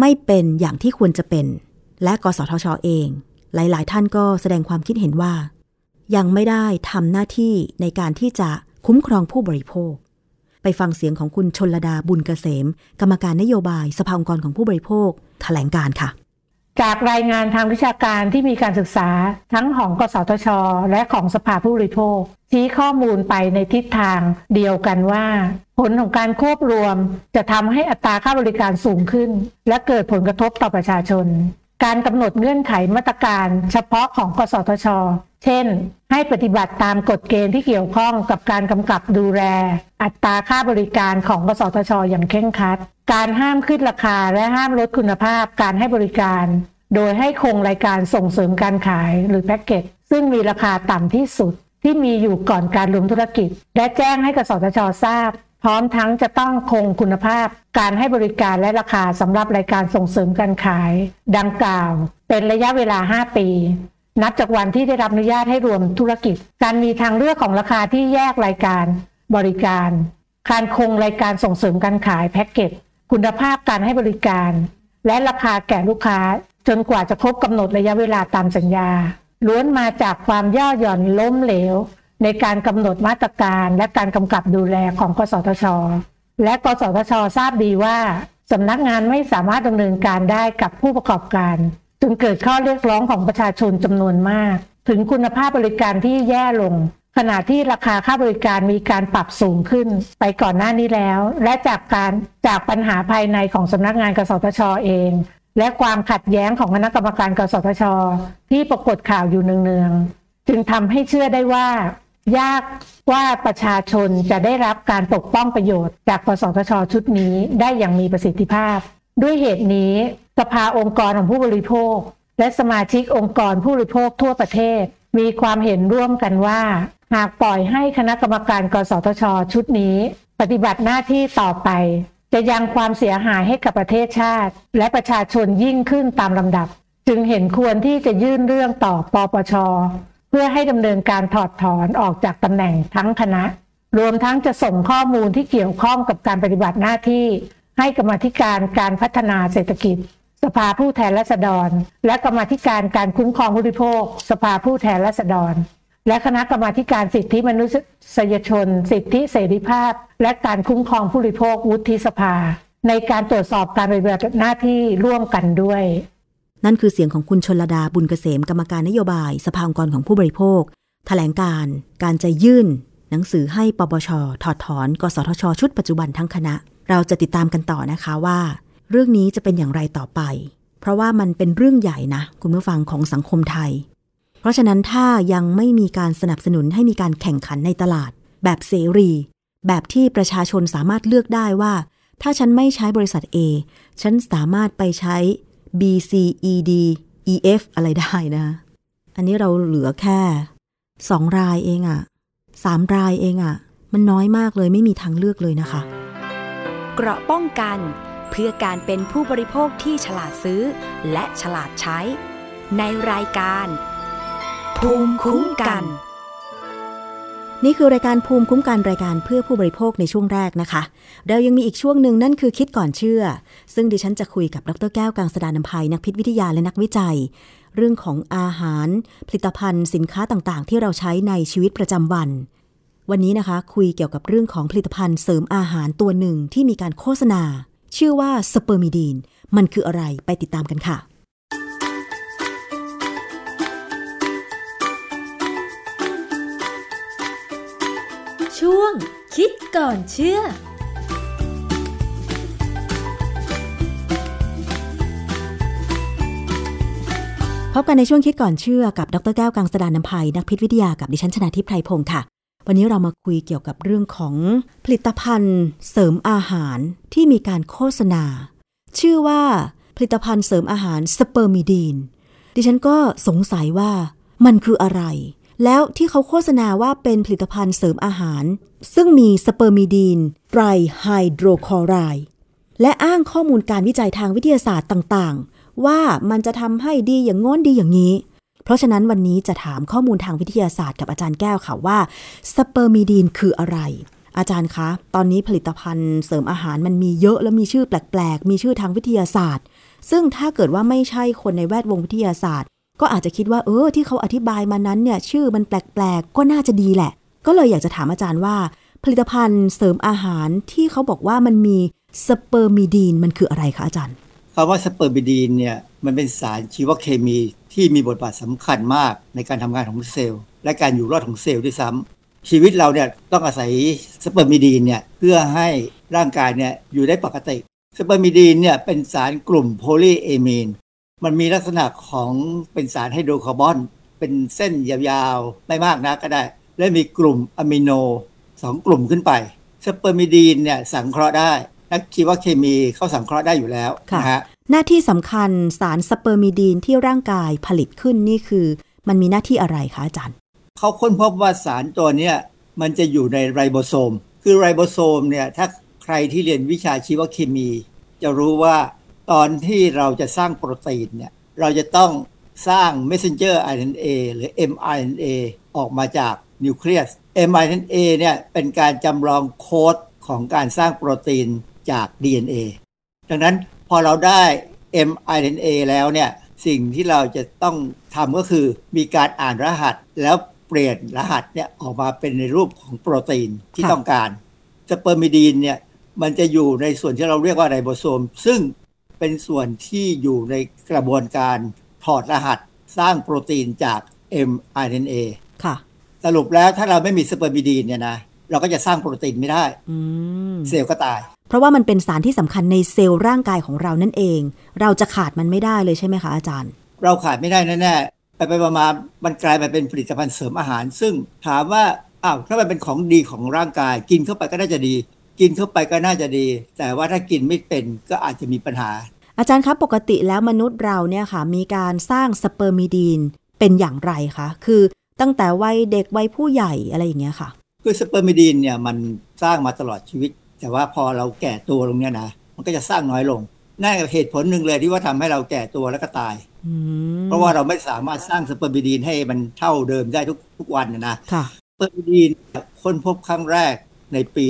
ไม่เป็นอย่างที่ควรจะเป็นและกสทช.เองหลายๆท่านก็แสดงความคิดเห็นว่ายังไม่ได้ทำหน้าที่ในการที่จะคุ้มครองผู้บริโภคไปฟังเสียงของคุณชลดาบุญเกษมกรรมการนโยบายสภาองค์กรของผู้บริโภคแถลงการค่ะจากรายงานทางวิชาการที่มีการศึกษาทั้งของกสทช.และของสภาผู้บริโภคชี้ข้อมูลไปในทิศทางเดียวกันว่าผลของการควบรวมจะทำให้อัตราค่าบริการสูงขึ้นและเกิดผลกระทบต่อประชาชนการกำหนดเงื่อนไขมาตรการเฉพาะของกสทช.เช่นให้ปฏิบัติตามกฎเกณฑ์ที่เกี่ยวข้องกับการกำกับดูแลอัตราค่าบริการของกสทช.อย่างเคร่งครัดการห้ามขึ้นราคาและห้ามลดคุณภาพการให้บริการโดยให้คงรายการส่งเสริมการขายหรือแพ็กเกจซึ่งมีราคาต่ำที่สุดที่มีอยู่ก่อนการรวมธุรกิจและแจ้งให้กสทช.ทราบพร้อมทั้งจะต้องคงคุณภาพการให้บริการและราคาสำหรับรายการส่งเสริมการขายดังกล่าวเป็นระยะเวลา5ปีนับจากวันที่ได้รับอนุญาตให้รวมธุรกิจการมีทางเลือกของราคาที่แยกรายการบริการการคงรายการส่งเสริมการขายแพ็กเกจคุณภาพการให้บริการและราคาแก่ลูกค้าจนกว่าจะครบกำหนดระยะเวลาตามสัญญาล้วนมาจากความย่อหย่อนล้มเหลวในการกำหนดมาตรการและการกำกับดูแลของกสทช.และกสทช.ทราบดีว่าสำนักงานไม่สามารถดำเนินการได้กับผู้ประกอบการจนเกิดข้อเรียกร้องของประชาชนจำนวนมากถึงคุณภาพบริการที่แย่ลงขณะที่ราคาค่าบริการมีการปรับสูงขึ้นไปก่อนหน้านี้แล้วและจากปัญหาภายในของสำนักงานกสทช.เองและความขัดแย้งของคณะกรรมการกสทช.ที่ปรากฏข่าวอยู่เนืองๆจึงทำให้เชื่อได้ว่ายากว่าประชาชนจะได้รับการปกป้องประโยชน์จากกสทช.ชุดนี้ได้อย่างมีประสิทธิภาพด้วยเหตุนี้สภาองค์กรของผู้บริโภคและสมาชิกองค์กรผู้บริโภคทั่วประเทศมีความเห็นร่วมกันว่าหากปล่อยให้คณะกรรมการกสทช.ชุดนี้ปฏิบัติหน้าที่ต่อไปจะยังความเสียหายให้กับประเทศชาติและประชาชนยิ่งขึ้นตามลำดับจึงเห็นควรที่จะยื่นเรื่องต่อปปช.เพื่อให้ดำเนินการถอดถอนออกจากตำแหน่งทั้งคณะรวมทั้งจะส่งข้อมูลที่เกี่ยวข้องกับการปฏิบัติหน้าที่ให้กรรมาธิการการพัฒนาเศรษฐกิจสภาผู้แทนราษฎรและกรรมาธิการการคุ้มครองผู้บริโภคสภาผู้แทนราษฎรและคณะกรรมาธิการสิทธิมนุษยชนสิทธิเสรีภาพและการคุ้มครองผู้บริโภควุฒิสภาในการตรวจสอบการปฏิบัติหน้าที่ร่วมกันด้วยนั่นคือเสียงของคุณชลดาบุญเกษมกรรมการนโยบายสภาองค์กรของผู้บริโภคแถลงการจะยื่นหนังสือให้ปปช.ถอดถอนกสทช.ชุดปัจจุบันทั้งคณะเราจะติดตามกันต่อนะคะว่าเรื่องนี้จะเป็นอย่างไรต่อไปเพราะว่ามันเป็นเรื่องใหญ่นะคุณผู้ฟังของสังคมไทยเพราะฉะนั้นถ้ายังไม่มีการสนับสนุนให้มีการแข่งขันในตลาดแบบเสรีแบบที่ประชาชนสามารถเลือกได้ว่าถ้าฉันไม่ใช้บริษัท A ฉันสามารถไปใช้ B C E D E F อะไรได้นะอันนี้เราเหลือแค่2รายเองอ่ะ3รายเองอ่ะมันน้อยมากเลยไม่มีทางเลือกเลยนะคะเกราะป้องกันเพื่อการเป็นผู้บริโภคที่ฉลาดซื้อและฉลาดใช้ในรายการภูมิคุ้มกันนี่คือรายการภูมิคุ้มกันรายการเพื่อผู้บริโภคในช่วงแรกนะคะเรายังมีอีกช่วงหนึ่งนั่นคือคิดก่อนเชื่อซึ่งดิฉันจะคุยกับดร.แก้วกังสดาลอำไพนักพิษวิทยาและนักวิจัยเรื่องของอาหารผลิตภัณฑ์สินค้าต่างๆที่เราใช้ในชีวิตประจำวันวันนี้นะคะคุยเกี่ยวกับเรื่องของผลิตภัณฑ์เสริมอาหารตัวหนึ่งที่มีการโฆษณาชื่อว่าสเปอร์มิดีนมันคืออะไรไปติดตามกันค่ะช่วงคิดก่อนเชื่อพบกันในช่วงคิดก่อนเชื่อกับดร.แก้วกังสดาลอำไพนักพิษวิทยากับดิฉันชนาธิปไพพงศ์ค่ะวันนี้เรามาคุยเกี่ยวกับเรื่องของผลิตภัณฑ์เสริมอาหารที่มีการโฆษณาชื่อว่าผลิตภัณฑ์เสริมอาหารสเปอร์มิดีน ดิฉันก็สงสัยว่ามันคืออะไรแล้วที่เขาโฆษณาว่าเป็นผลิตภัณฑ์เสริมอาหารซึ่งมีสเปอร์มิดีนไตรไฮโดรคลอไรด์และอ้างข้อมูลการวิจัยทางวิทยาศาสตร์ต่างๆว่ามันจะทำให้ดีอย่างง้นดีอย่างนี้เพราะฉะนั้นวันนี้จะถามข้อมูลทางวิทยาศาสตร์กับอาจารย์แก้วค่ะว่าสเปอร์มิดีนคืออะไรอาจารย์คะตอนนี้ผลิตภัณฑ์เสริมอาหารมันมีเยอะและมีชื่อแปลกๆมีชื่อทางวิทยาศาสตร์ซึ่งถ้าเกิดว่าไม่ใช่คนในแวดวงวิทยาศาสตร์ก็อาจจะคิดว่าที่เขาอธิบายมานั้นเนี่ยชื่อมันแปลกๆก็น่าจะดีแหละก็เลยอยากจะถามอาจารย์ว่าผลิตภัณฑ์เสริมอาหารที่เขาบอกว่ามันมีสเปอร์มิดีนมันคืออะไรคะอาจารย์คำว่าสเปอร์มิดีนเนี่ยมันเป็นสารชีวเคมีที่มีบทบาทสำคัญมากในการทำงานของเซลล์และการอยู่รอดของเซลล์ด้วยซ้ำชีวิตเราเนี่ยต้องอาศัยสเปอร์มิดีนเนี่ยเพื่อให้ร่างกายเนี่ยอยู่ได้ปกติสเปอร์มิดีนเนี่ยเป็นสารกลุ่มโพลีเอมีนมันมีลักษณะของเป็นสารไฮโดรคาร์บอนเป็นเส้นยาวๆไม่มากนะก็ได้และมีกลุ่มอะมิโน2กลุ่มขึ้นไปสเปอร์มิดีนเนี่ยสังเคราะห์ได้นักชีวเคมีเขาสังเคราะห์ได้อยู่แล้วนะฮะหน้าที่สำคัญสารสเปอร์มิดีนที่ร่างกายผลิตขึ้นนี่คือมันมีหน้าที่อะไรคะอาจารย์เขาค้นพบว่าสารตัวเนี้ยมันจะอยู่ในไรโบโซมคือไรโบโซมเนี่ยถ้าใครที่เรียนวิชาชีวเคมีจะรู้ว่าตอนที่เราจะสร้างโปรตีนเนี่ยเราจะต้องสร้าง messenger RNA หรือ mRNA ออกมาจากนิวเคลียส mRNA เนี่ยเป็นการจำลองโค้ดของการสร้างโปรตีนจาก DNA ดังนั้นพอเราได้ mRNA แล้วเนี่ยสิ่งที่เราจะต้องทำก็คือมีการอ่านรหัสแล้วเปลี่ยนรหัสเนี่ยออกมาเป็นในรูปของโปรตีนที่ต้องการสเปอร์มิดีนเนี่ยมันจะอยู่ในส่วนที่เราเรียกว่าไรโบโซมซึ่งเป็นส่วนที่อยู่ในกระบวนการถอดรหัสสร้างโปรตีนจาก mRNA ค่ะสรุปแล้วถ้าเราไม่มีสเปอร์มิดีนเนี่ยนะเราก็จะสร้างโปรตีนไม่ได้เซลล์ก็ตายเพราะว่ามันเป็นสารที่สำคัญในเซลล์ร่างกายของเรานั่นเองเราจะขาดมันไม่ได้เลยใช่ไหมคะอาจารย์เราขาดไม่ได้แน่ๆไปๆมาๆมันกลายมาเป็นผลิตภัณฑ์เสริมอาหารซึ่งถามว่าถ้ามันเป็นของดีของร่างกายกินเข้าไปก็น่าจะดีกินเข้าไปก็น่าจะดีแต่ว่าถ้ากินไม่เป็นก็อาจจะมีปัญหาอาจารย์ครับปกติแล้วมนุษย์เราเนี่ยค่ะมีการสร้างสเปอร์มิดีนเป็นอย่างไรคะคือตั้งแต่วัยเด็กวัยผู้ใหญ่อะไรอย่างเงี้ยค่ะคือสเปอร์มิดีนเนี่ยมันสร้างมาตลอดชีวิตแต่ว่าพอเราแก่ตัวลงเนี่ยนะมันก็จะสร้างน้อยลงนั่นเหตุผลหนึ่งเลยที่ว่าทำให้เราแก่ตัวแล้วก็ตายเพราะว่าเราไม่สามารถสร้างสเปอร์มิดีนให้มันเท่าเดิมได้ทุกวันนะสเปอร์มิดีนค้นพบครั้งแรกในปี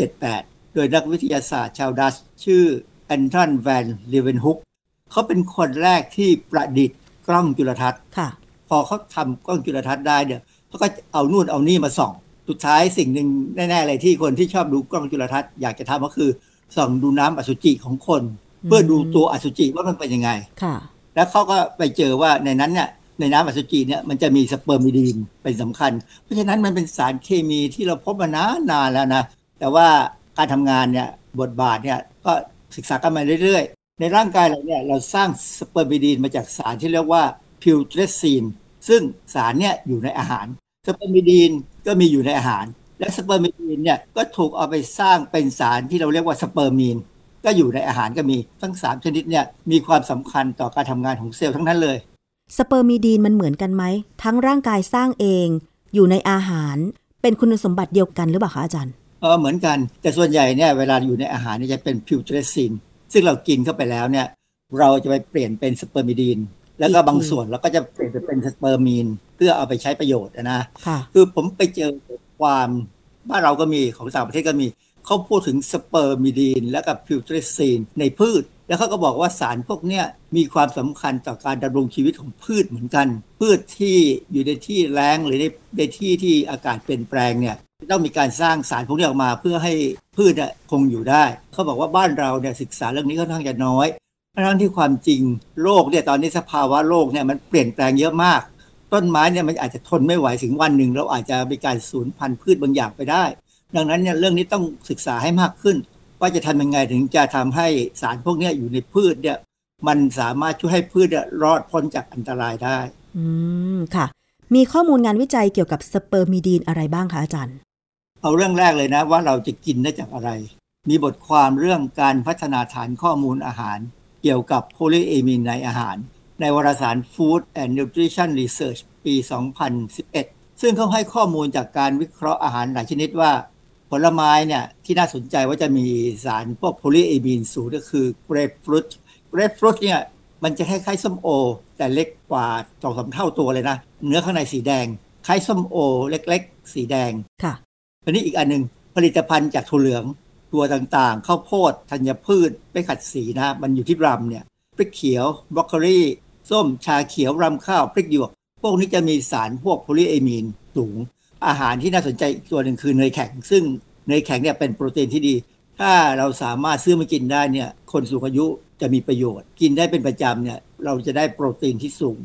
1678โดยนักวิทยาศาสตร์ชาวดัตช์ชื่อแอนทอนแวนลีเวนฮุกเขาเป็นคนแรกที่ประดิษฐ์กล้องจุลทรรศน์พอเขาทำกล้องจุลทรรศน์ได้เนี่ยเขาก็เอานู่นเอานี่มาส่องสุดท้ายสิ่งหนึ่งแน่ๆเลยที่คนที่ชอบดูกล้องจุลทรรศน์อยากจะทำก็คือส่องดูน้ำอสุจิของคนเพื่อดูตัวอสุจิว่ามันเป็นยังไงแล้วเขาก็ไปเจอว่าในนั้นเนี่ยในน้ำอสุจิเนี่ยมันจะมีสเปอร์มิดีนเป็นสำคัญเพราะฉะนั้นมันเป็นสารเคมีที่เราพบมานานแล้วนะแต่ว่าการทำงานเนี่ยบทบาทเนี่ยก็ศึกษากันมาเรื่อยๆในร่างกายเราเนี่ยเราสร้างสเปอร์มิดีนมาจากสารที่เรียกว่าพิวเทรซีนซึ่งสารเนี่ยอยู่ในอาหารสเปอร์มิดีนก็มีอยู่ในอาหารและสเปอร์มิดีนเนี่ยก็ถูกเอาไปสร้างเป็นสารที่เราเรียกว่าสเปอร์มีนก็อยู่ในอาหารก็มีทั้ง3ชนิดเนี่ยมีความสำคัญต่อการทำงานของเซลล์ทั้งนั้นเลยสเปอร์มิดีนมันเหมือนกันไหมทั้งร่างกายสร้างเองอยู่ในอาหารเป็นคุณสมบัติเดียวกันหรือเปล่าคะอาจารย์เหมือนกันแต่ส่วนใหญ่เนี่ยเวลาอยู่ในอาหารเนี่ยจะเป็นพิวเทรซินซึ่งเรากินเข้าไปแล้วเนี่ยเราจะไปเปลี่ยนเป็นสเปอร์มิดีนแล้วก็บางส่วนเราก็จะเปลี่ยนเป็นสเปอร์มีนเพื่อเอาไปใช้ประโยชน์นะคือผมไปเจอความบ้านเราก็มีของต่างประเทศก็มีเขาพูดถึงสเปอร์มิดีนและกับพิวเทรซินในพืชแล้วเขาก็บอกว่าสารพวกเนี้ยมีความสำคัญต่อการดำรงชีวิตของพืชเหมือนกันพืชที่อยู่ในที่แล้งหรือในที่ที่อากาศเปลี่ยนแปลงเนี่ยต้องมีการสร้างสารพวกนี้ออกมาเพื่อให้พืชคงอยู่ได้เขาบอกว่าบ้านเราเนี่ยศึกษาเรื่องนี้ค่อนข้างจะน้อยทั้งที่ความจริงโลกเนี่ยตอนนี้สภาวะโลกเนี่ยมันเปลี่ยนแปลงเยอะมากต้นไม้เนี่ยมันอาจจะทนไม่ไหวถึงวันหนึ่งเราอาจจะมีการสูญพันธุ์พืชบางอย่างไปได้ดังนั้นเนี่ยเรื่องนี้ต้องศึกษาให้มากขึ้นว่าจะทำยังไงถึงจะทำให้สารพวกนี้อยู่ในพืชเนี่ยมันสามารถช่วยให้พืชรอดพ้นจากอันตรายได้ค่ะมีข้อมูลงานวิจัยเกี่ยวกับสเปอร์มิดีนอะไรบ้างคะอาจารย์เอาเรื่องแรกเลยนะว่าเราจะกินได้จากอะไรมีบทความเรื่องการพัฒนาฐานข้อมูลอาหารเกี่ยวกับโพลีเอมีนในอาหาร ในวารสาร Food and Nutrition Research ปี 2011 ซึ่งเขาให้ข้อมูลจากการวิเคราะห์อาหารหลายชนิดว่าผลไม้เนี่ยที่น่าสนใจว่าจะมีสารพวกโพลีเอบีนสูงก็คือเกรปฟรุตเนี่ยมันจะคล้ายๆส้มโอแต่เล็กกว่า 2-3 เท่าตัวเลยนะเนื้อข้างในสีแดงคล้ายส้มโอเล็กๆสีแดงค่ะอันนี้อีกอันนึงผลิตภัณฑ์จากถั่วเหลืองตัวต่างๆข้าวโพดธัญพืชไปขัดสีนะมันอยู่ที่รำเนี่ยพริกเขียวบรอกโคลีส้มชาเขียวรำข้าวพริกหยวกพวกนี้จะมีสารพวกโพลีเอมีนสูงอาหารที่น่าสนใจอีกตัวหนึ่งคือเนยแข็งซึ่งเนยแข็งเนี่ยเป็นโปรตีนที่ดีถ้าเราสามารถซื้อมากินได้เนี่ยคนสูงอายุจะมีประโยชน์กินได้เป็นประจำเนี่ยเราจะได้โปรตีนที่สูง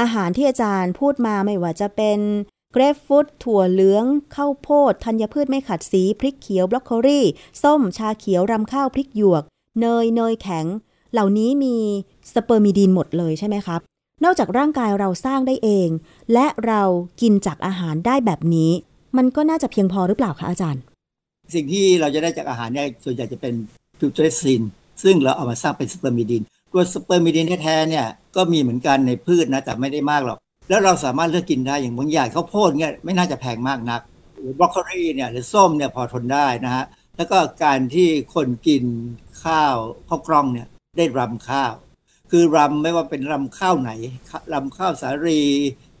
อาหารที่อาจารย์พูดมาไม่ว่าจะเป็นเกรปฟรุตถั่วเหลืองข้าวโพดธัญพืชไม่ขัดสีพริกเขียวบรอกโคลีส้มชาเขียวรำข้าวพริกหยวกเนยแข็งเหล่านี้มีสเปอร์มิดีนหมดเลยใช่ไหมครับนอกจากร่างกายเราสร้างได้เองและเรากินจากอาหารได้แบบนี้มันก็น่าจะเพียงพอหรือเปล่าคะอาจารย์สิ่งที่เราจะได้จากอาหารเนี่ยส่วนใหญ่จะเป็นพิวเทรซินซึ่งเราเอามาสร้างเป็นสเปอร์มิดินตัวสเปอร์มิดินแท้ๆเนี่ยก็มีเหมือนกันในพืชนะแต่ไม่ได้มากหรอกแล้วเราสามารถเลือกกินได้อย่างบางอย่างข้าวโพดเนี่ยไม่น่าจะแพงมากนักหรือบรอกโคลีเนี่ยหรือส้มเนี่ยพอทนได้นะฮะแล้วก็การที่คนกินข้าวกล้องเนี่ยได้รำข้าวคือรำไม่ว่าเป็นรำข้าวไหนรำข้าวสาลี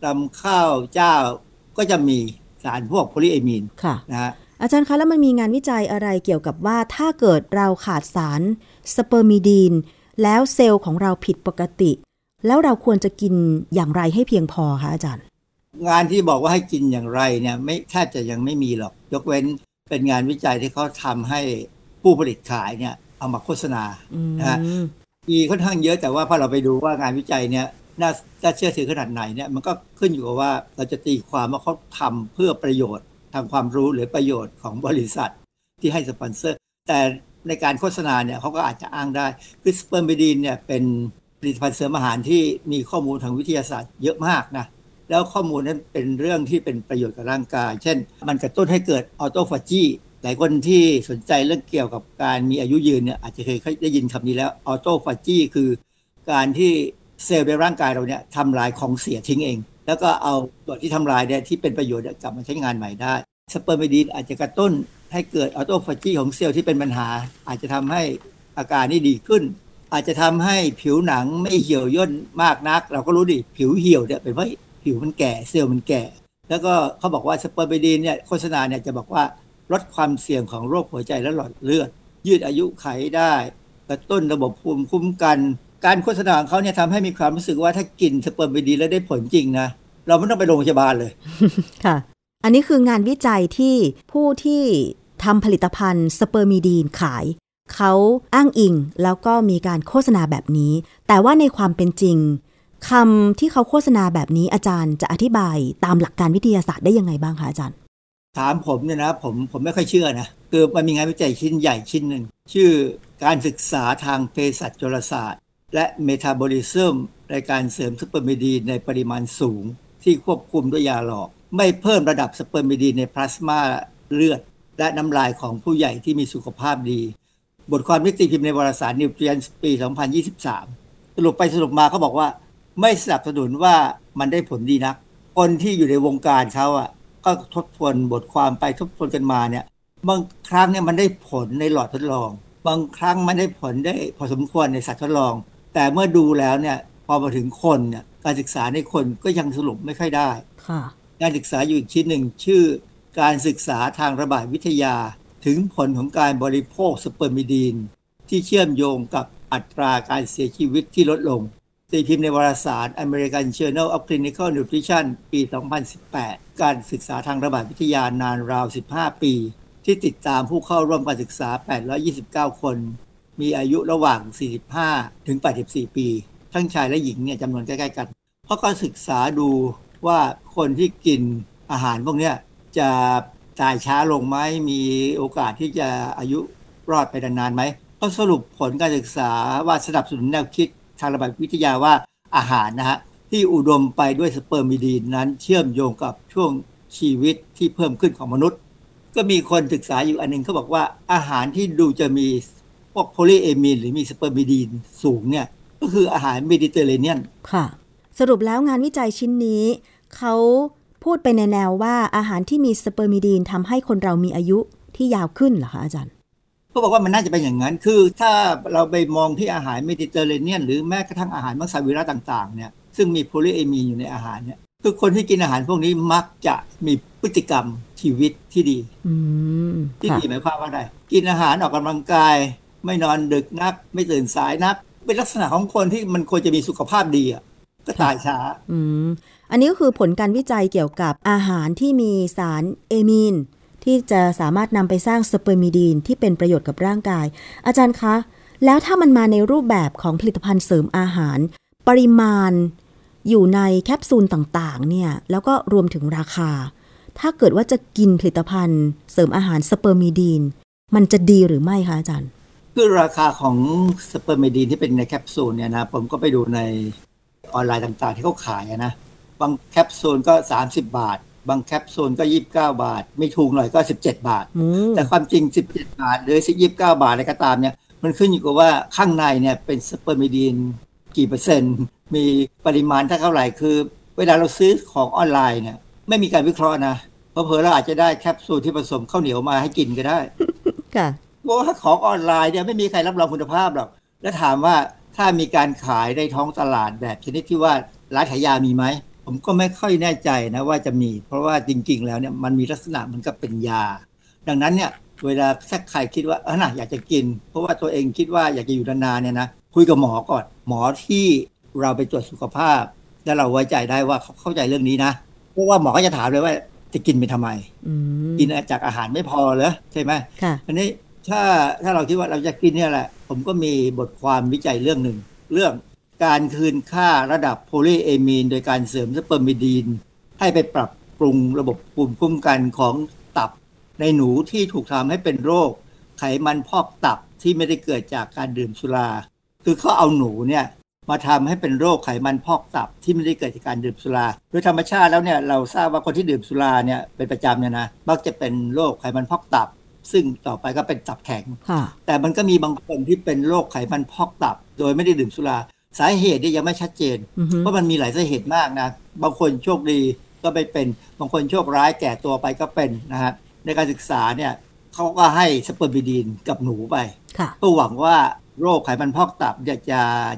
รำข้าวเจ้าก็จะมีสารพวกโพลีเอมีนนะฮะอาจารย์คะแล้วมันมีงานวิจัยอะไรเกี่ยวกับว่าถ้าเกิดเราขาดสารสเปอร์มิดีนแล้วเซลล์ของเราผิดปกติแล้วเราควรจะกินอย่างไรให้เพียงพอคะอาจารย์งานที่บอกว่าให้กินอย่างไรเนี่ยไม่แทบจะยังไม่มีหรอกยกเว้นเป็นงานวิจัยที่เขาทำให้ผู้ผลิตขายเนี่ยเอามาโฆษณานะมีค่อนข้างเยอะแต่ว่าพอเราไปดูว่างานวิจัยเนี่ยน่าเชื่อถือขนาดไหนเนี่ยมันก็ขึ้นอยู่กับว่าเราจะตีความว่าเขาทำเพื่อประโยชน์ทางความรู้หรือประโยชน์ของบริษัทที่ให้สปอนเซอร์แต่ในการโฆษณาเนี่ยเขาก็อาจจะอ้างได้คือสเปอร์มิดีนเนี่ยเป็นผลิตภัณฑ์เสริมอาหารที่มีข้อมูลทางวิทยาศาสตร์เยอะมากนะแล้วข้อมูลนั้นเป็นเรื่องที่เป็นประโยชน์กับร่างกายเช่นมันกระตุ้นให้เกิดออโตฟาจีหลายคนที่สนใจเรื่องเกี่ยวกับการมีอายุยืนเนี่ยอาจจะเคยได้ยินคำนี้แล้วออโตฟาจีคือการที่เซลล์ในร่างกายเราเนี่ยทำลายของเสียทิ้งเองแล้วก็เอาส่วนที่ทำลายเนี่ยที่เป็นประโยชน์กลับมาใช้งานใหม่ได้สเปอร์มิดีนอาจจะกระตุ้นให้เกิดออโตฟาจีของเซลล์ที่เป็นปัญหาอาจจะทำให้อาการนี่ดีขึ้นอาจจะทำให้ผิวหนังไม่เหี่ยวย่นมากนักเราก็รู้ดิผิวเหี่ยวเนี่ยเป็นเพราะผิวมันแก่เซลล์มันแก่แล้วก็เขาบอกว่าสเปอร์มิดีนเนี่ยโฆษณาเนี่ยจะบอกว่าลดความเสี่ยงของโรคหัวใจและหลอดเลือดยืดอายุไขได้กระตุ้นระบบภูมิคุ้มกันการโฆษณาของเขาเนี่ยทำให้มีความรู้สึกว่าถ้ากินสเปอร์มิดีนแล้วได้ผลจริงนะเราไม่ต้องไปโรงพยาบาลเลยค่ะอันนี้คืองานวิจัยที่ผู้ที่ทำผลิตภัณฑ์สเปอร์มิดีนขายเขาอ้างอิงแล้วก็มีการโฆษณาแบบนี้แต่ว่าในความเป็นจริงคำที่เขาโฆษณาแบบนี้อาจารย์จะอธิบายตามหลักการวิทยาศาสตร์ได้ยังไงบ้างคะอาจารย์ถามผมเนี่ยนะผมไม่ค่อยเชื่อนะคือมันมีงานวิจัยชิ้นใหญ่ชิ้นหนึ่งชื่อการศึกษาทางเภสัชศาสตร์และเมตาบอลิซึมในการเสริมสเปอร์มิดีนในปริมาณสูงที่ควบคุมด้วยยาหลอกไม่เพิ่มระดับสเปอร์มิดีนในพลาสมาเลือดและน้ำลายของผู้ใหญ่ที่มีสุขภาพดีบทความที่ตีพิมพ์ในวารสาร Nutrients ปี 2023 สรุปไปสรุปมาเขาบอกว่าไม่สนับสนุนว่ามันได้ผลดีนักคนที่อยู่ในวงการเขาอ่ะก็ทบทวนบทความไปทบทวนกันมาเนี่ยบางครั้งเนี่ยมันได้ผลในหลอดทดลองบางครั้งมันได้ผลได้พอสมควรในสัตว์ทดลองแต่เมื่อดูแล้วเนี่ยพอมาถึงคนเนี่ยการศึกษาในคนก็ยังสรุปไม่ค่อยได้การศึกษาอยู่อีกชิ้นหนึ่งชื่อการศึกษาทางระบาดวิทยาถึงผลของการบริโภคสเปอร์มิดีนที่เชื่อมโยงกับอัตราการเสียชีวิตที่ลดลงตีพิมพ์ในวารสาร American Journal of Clinical Nutrition ปี 2018 การศึกษาทางระบาดวิทยานานราว 15 ปีที่ติดตามผู้เข้าร่วมการศึกษา 829 คนมีอายุระหว่าง 45 ถึง 84 ปีทั้งชายและหญิงเนี่ยจำนวนใกล้ๆกันเพราะการศึกษาดูว่าคนที่กินอาหารพวกนี้จะตายช้าลงไหมมีโอกาสที่จะอายุรอดไปนานๆไหมก็สรุปผลการศึกษาว่าสนับสนุนแนวคิดทางระบาดวิทยาว่าอาหารนะฮะที่อุดมไปด้วยสเปอร์มิดีนนั้นเชื่อมโยงกับช่วงชีวิตที่เพิ่มขึ้นของมนุษย์ก็มีคนศึกษาอยู่อันนึงเขาบอกว่าอาหารที่ดูจะมีพวกโพลีเอมีนหรือมีสเปอร์มิดีนสูงเนี่ย ก็คืออาหารเมดิเตอร์เรเนียนค่ะสรุปแล้วงานวิจัยชิ้นนี้เขาพูดไปในแนวว่าอาหารที่มีสเปอร์มิดีนทำให้คนเรามีอายุที่ยาวขึ้นเหรอคะอาจารย์เขาบอกว่ามันน่าจะเป็นอย่างนั้นคือถ้าเราไปมองที่อาหารเมดิเตอร์เรเนียนหรือแม้กระทั่งอาหารมังสวิรัติต่างๆเนี่ยซึ่งมีโพลีเอมีนอยู่ในอาหารเนี่ยคือคนที่กินอาหารพวกนี้มักจะมีพฤติกรรมชีวิตที่ดีที่ดีหมายความว่าอะไรกินอาหารออกกำลังกายไม่นอนดึกนักไม่ตื่นสายนักเป็นลักษณะของคนที่มันควรจะมีสุขภาพดีอะก็ตายช้าอันนี้ก็คือผลการวิจัยเกี่ยวกับอาหารที่มีสารเอมีนที่จะสามารถนำไปสร้างสเปอร์มิดีนที่เป็นประโยชน์กับร่างกายอาจารย์คะแล้วถ้ามันมาในรูปแบบของผลิตภัณฑ์เสริมอาหารปริมาณอยู่ในแคปซูลต่างๆเนี่ยแล้วก็รวมถึงราคาถ้าเกิดว่าจะกินผลิตภัณฑ์เสริมอาหารสเปอร์มิดีนมันจะดีหรือไม่คะอาจารย์คือราคาของสเปอร์มิดีนที่เป็นในแคปซูลเนี่ยนะผมก็ไปดูในออนไลน์ต่างๆที่เขาขายนะบางแคปซูลก็30 บาทบางแคปซูลก็29 บาทไม่ถูกหน่อยก็17 บาทแต่ความจริง17 บาทหรือ29 บาทอะไรก็ตามเนี่ยมันขึ้นอยู่กับว่าข้างในเนี่ยเป็นสเปอร์มิดีนกี่เปอร์เซ็นต์มีปริมาณเท่าไหร่คือเวลาเราซื้อของออนไลน์เนี่ยไม่มีการวิเคราะห์นะเพราะเผลอเราอาจจะได้แคปซูลที่ผสมข้าวเหนียวมาให้กินก็ได้ค่ะเพราะว่าของออนไลน์เนี่ยไม่มีใครรับรองคุณภาพหรอกแล้วถามว่าถ้ามีการขายในท้องตลาดแบบชนิดที่ว่าร้านขายยามีไหมผมก็ไม่ค่อยแน่ใจนะว่าจะมีเพราะว่าจริงๆแล้วเนี่ยมันมีลักษณะเหมือนกับเป็นยาดังนั้นเนี่ยเวลาถ้าใครคิดว่าน่ะอยากจะกินเพราะว่าตัวเองคิดว่าอยากจะอยู่นานๆเนี่ยนะคุยกับหมอก่อนหมอที่เราไปตรวจสุขภาพแล้วเราไว้ใจได้ว่าเขาเข้าใจเรื่องนี้นะเพราะว่าหมอก็จะถามเลยว่าจะกินไปทำไมกินจากอาหารไม่พอเหรอใช่ไหมอันนี้ถ้าเราคิดว่าเราจะกินเนี่ยแหละผมก็มีบทความวิจัยเรื่องหนึ่งเรื่องการคืนค่าระดับโพลีเอมีนโดยการเสริมสเปอร์มิดีนให้ไปปรับปรุงระบบภูมิคุ้มกันของตับในหนูที่ถูกทำให้เป็นโรคไขมันพอกตับที่ไม่ได้เกิดจากการดื่มสุราคือเขาเอาหนูเนี่ยมาทำให้เป็นโรคไขมันพอกตับที่ไม่ได้เกิดจากการดื่มสุราโดยธรรมชาติแล้วเนี่ยเราทราบว่าคนที่ดื่มสุราเนี่ยเป็นประจำเนี่ยนะมักจะเป็นโรคไขมันพอกตับซึ่งต่อไปก็เป็นตับแข็งแต่มันก็มีบางคนที่เป็นโรคไขมันพอกตับโดยไม่ได้ดื่มสุราสาเหตุเนี่ยยังไม่ชัดเจนเพราะมันมีหลายสาเหตุมากนะบางคนโชคดีก็ไปเป็นบางคนโชคร้ายแก่ตัวไปก็เป็นนะฮะในการศึกษาเนี่ยเขาก็ให้สเปอร์มิดีนกับหนูไปก็หวังว่าโรคไขมันพอกตับ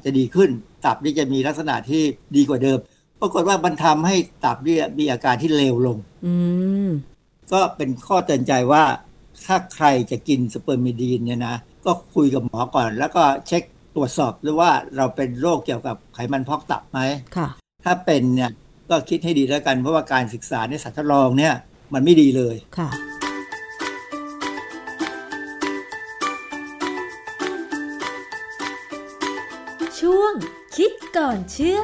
จะดีขึ้นตับนี่จะมีลักษณะที่ดีกว่าเดิมปรากฏว่ามันทำให้ตับนี่มีอาการที่เลวลงก็เป็นข้อเตือนใจว่าถ้าใครจะกินสเปอร์มิดีนเนี่ยนะก็คุยกับหมอก่อนแล้วก็เช็คตรวจสอบด้วยว่าเราเป็นโรคเกี่ยวกับไขมันพอกตับไหมถ้าเป็นเนี่ยก็คิดให้ดีแล้วกันเพราะว่าการศึกษาในสัตว์ทดลองเนี่ยมันไม่ดีเลยค่ะช่วงคิดก่อนเชื่อ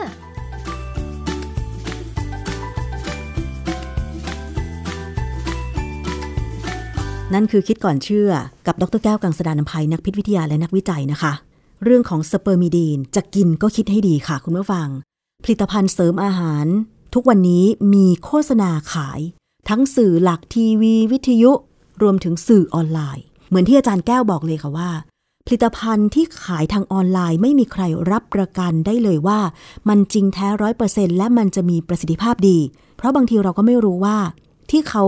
นั่นคือคิดก่อนเชื่อกับดร.แก้ว กังสดาลอำไพนักพิษวิทยาและนักวิจัยนะคะเรื่องของสเปอร์มิดีนจะกินก็คิดให้ดีค่ะคุณผู้ฟังผลิตภัณฑ์เสริมอาหารทุกวันนี้มีโฆษณาขายทั้งสื่อหลักทีวีวิทยุรวมถึงสื่อออนไลน์เหมือนที่อาจารย์แก้วบอกเลยค่ะว่าผลิตภัณฑ์ที่ขายทางออนไลน์ไม่มีใครรับประกันได้เลยว่ามันจริงแท้ 100% และมันจะมีประสิทธิภาพดีเพราะบางทีเราก็ไม่รู้ว่าที่เขา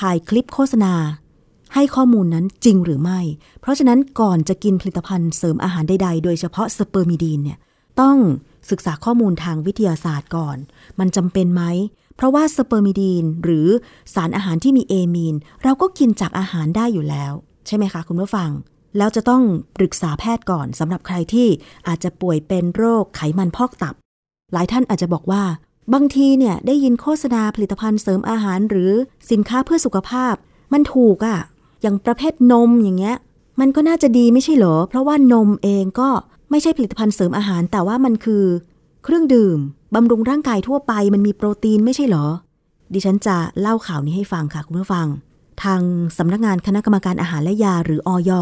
ถ่ายคลิปโฆษณาให้ข้อมูลนั้นจริงหรือไม่เพราะฉะนั้นก่อนจะกินผลิตภัณฑ์เสริมอาหารใดๆโดยเฉพาะสเปอร์มิดีนเนี่ยต้องศึกษาข้อมูลทางวิทยาศาสตร์ก่อนมันจำเป็นไหมเพราะว่าสเปอร์มิดีนหรือสารอาหารที่มีเอมีนเราก็กินจากอาหารได้อยู่แล้วใช่ไหมคะคุณผู้ฟังแล้วจะต้องปรึกษาแพทย์ก่อนสำหรับใครที่อาจจะป่วยเป็นโรคไขมันพอกตับหลายท่านอาจจะบอกว่าบางทีเนี่ยได้ยินโฆษณาผลิตภัณฑ์เสริมอาหารหรือสินค้าเพื่อสุขภาพมันถูกอ่ะอย่างประเภทนมอย่างเงี้ยมันก็น่าจะดีไม่ใช่เหรอเพราะว่านมเองก็ไม่ใช่ผลิตภัณฑ์เสริมอาหารแต่ว่ามันคือเครื่องดื่มบำรุงร่างกายทั่วไปมันมีโปรตีนไม่ใช่เหรอดิฉันจะเล่าข่าวนี้ให้ฟังค่ะคุณผู้ฟังทางสำนักงานคณะกรรมการอาหารและยาหรืออย.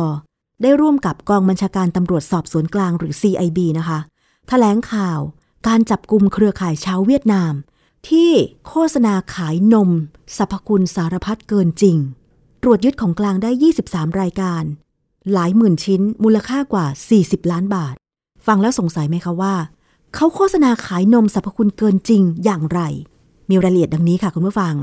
ได้ร่วมกับกองบัญชาการตำรวจสอบสวนกลางหรือ CIB นะคะแถลงข่าวการจับกุมเครือข่ายชาวเวียดนามที่โฆษณาขายนมสรรพคุณสารพัดเกินจริงตรวจยึดของกลางได้23 รายการหลายหมื่นชิ้นมูลค่ากว่า40 ล้านบาท ฟังแล้วสงสัยไหมคะว่าเขาโฆษณาขายนมสรรพคุณเกินจริงอย่างไรมีรายละเอียดดังนี้ค่ะคุณผู้ฟัง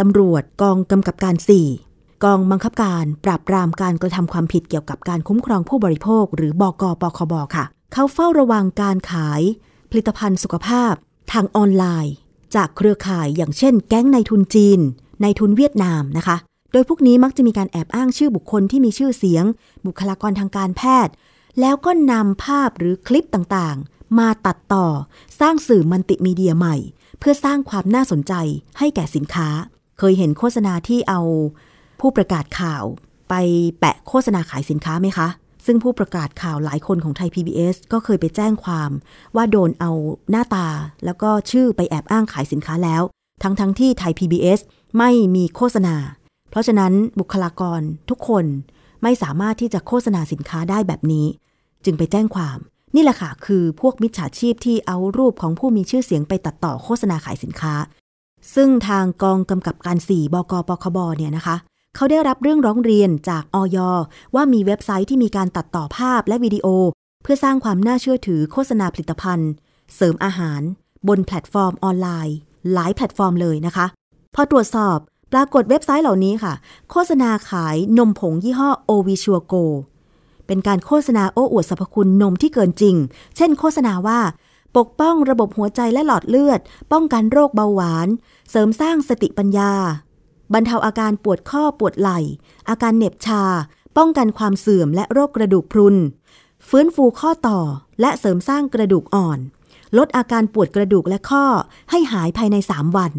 ตำรวจกองกำกับการ4กองบังคับการปราบปรามการกระทำความผิดเกี่ยวกับการคุ้มครองผู้บริโภคหรือ บก.ปคบ.ค่ะเขาเฝ้าระวังการขายผลิตภัณฑ์สุขภาพทางออนไลน์จากเครือข่ายอย่างเช่นแก๊งนายทุนจีนนายทุนเวียดนามนะคะโดยพวกนี้มักจะมีการแอบอ้างชื่อบุคคลที่มีชื่อเสียงบุคลากรทางการแพทย์แล้วก็นำภาพหรือคลิปต่างๆมาตัดต่อสร้างสื่อมัลติมีเดียใหม่เพื่อสร้างความน่าสนใจให้แก่สินค้าเคยเห็นโฆษณาที่เอาผู้ประกาศข่าวไปแปะโฆษณาขายสินค้าไหมคะซึ่งผู้ประกาศข่าวหลายคนของไทย PBS ก็เคยไปแจ้งความว่าโดนเอาหน้าตาแล้วก็ชื่อไปแอบอ้างขายสินค้าแล้วทั้งที่ไทย PBS ไม่มีโฆษณาเพราะฉะนั้นบุคลากรทุกคนไม่สามารถที่จะโฆษณาสินค้าได้แบบนี้จึงไปแจ้งความนี่แหละค่ะคือพวกมิจฉาชีพที่เอารูปของผู้มีชื่อเสียงไปตัดต่อโฆษณาขายสินค้าซึ่งทางกองกำกับการ4บก.ปคบ.เนี่ยนะคะเขาได้รับเรื่องร้องเรียนจากอย.ว่ามีเว็บไซต์ที่มีการตัดต่อภาพและวิดีโอเพื่อสร้างความน่าเชื่อถือโฆษณาผลิตภัณฑ์เสริมอาหารบนแพลตฟอร์มออนไลน์หลายแพลตฟอร์มเลยนะคะพอตรวจสอบปรากฏเว็บไซต์เหล่านี้ค่ะโฆษณาขายนมผงยี่ห้อ Ovisure Go เป็นการโฆษณาโอ้อวดสรรพคุณนมที่เกินจริงเช่นโฆษณาว่าปกป้องระบบหัวใจและหลอดเลือดป้องกันโรคเบาหวานเสริมสร้างสติปัญญาบรรเทาอาการปวดข้อปวดไหล่อาการเหน็บชาป้องกันความเสื่อมและโรคกระดูกพรุนฟื้นฟูข้อต่อและเสริมสร้างกระดูกอ่อนลดอาการปวดกระดูกและข้อให้หายภายใน3วัน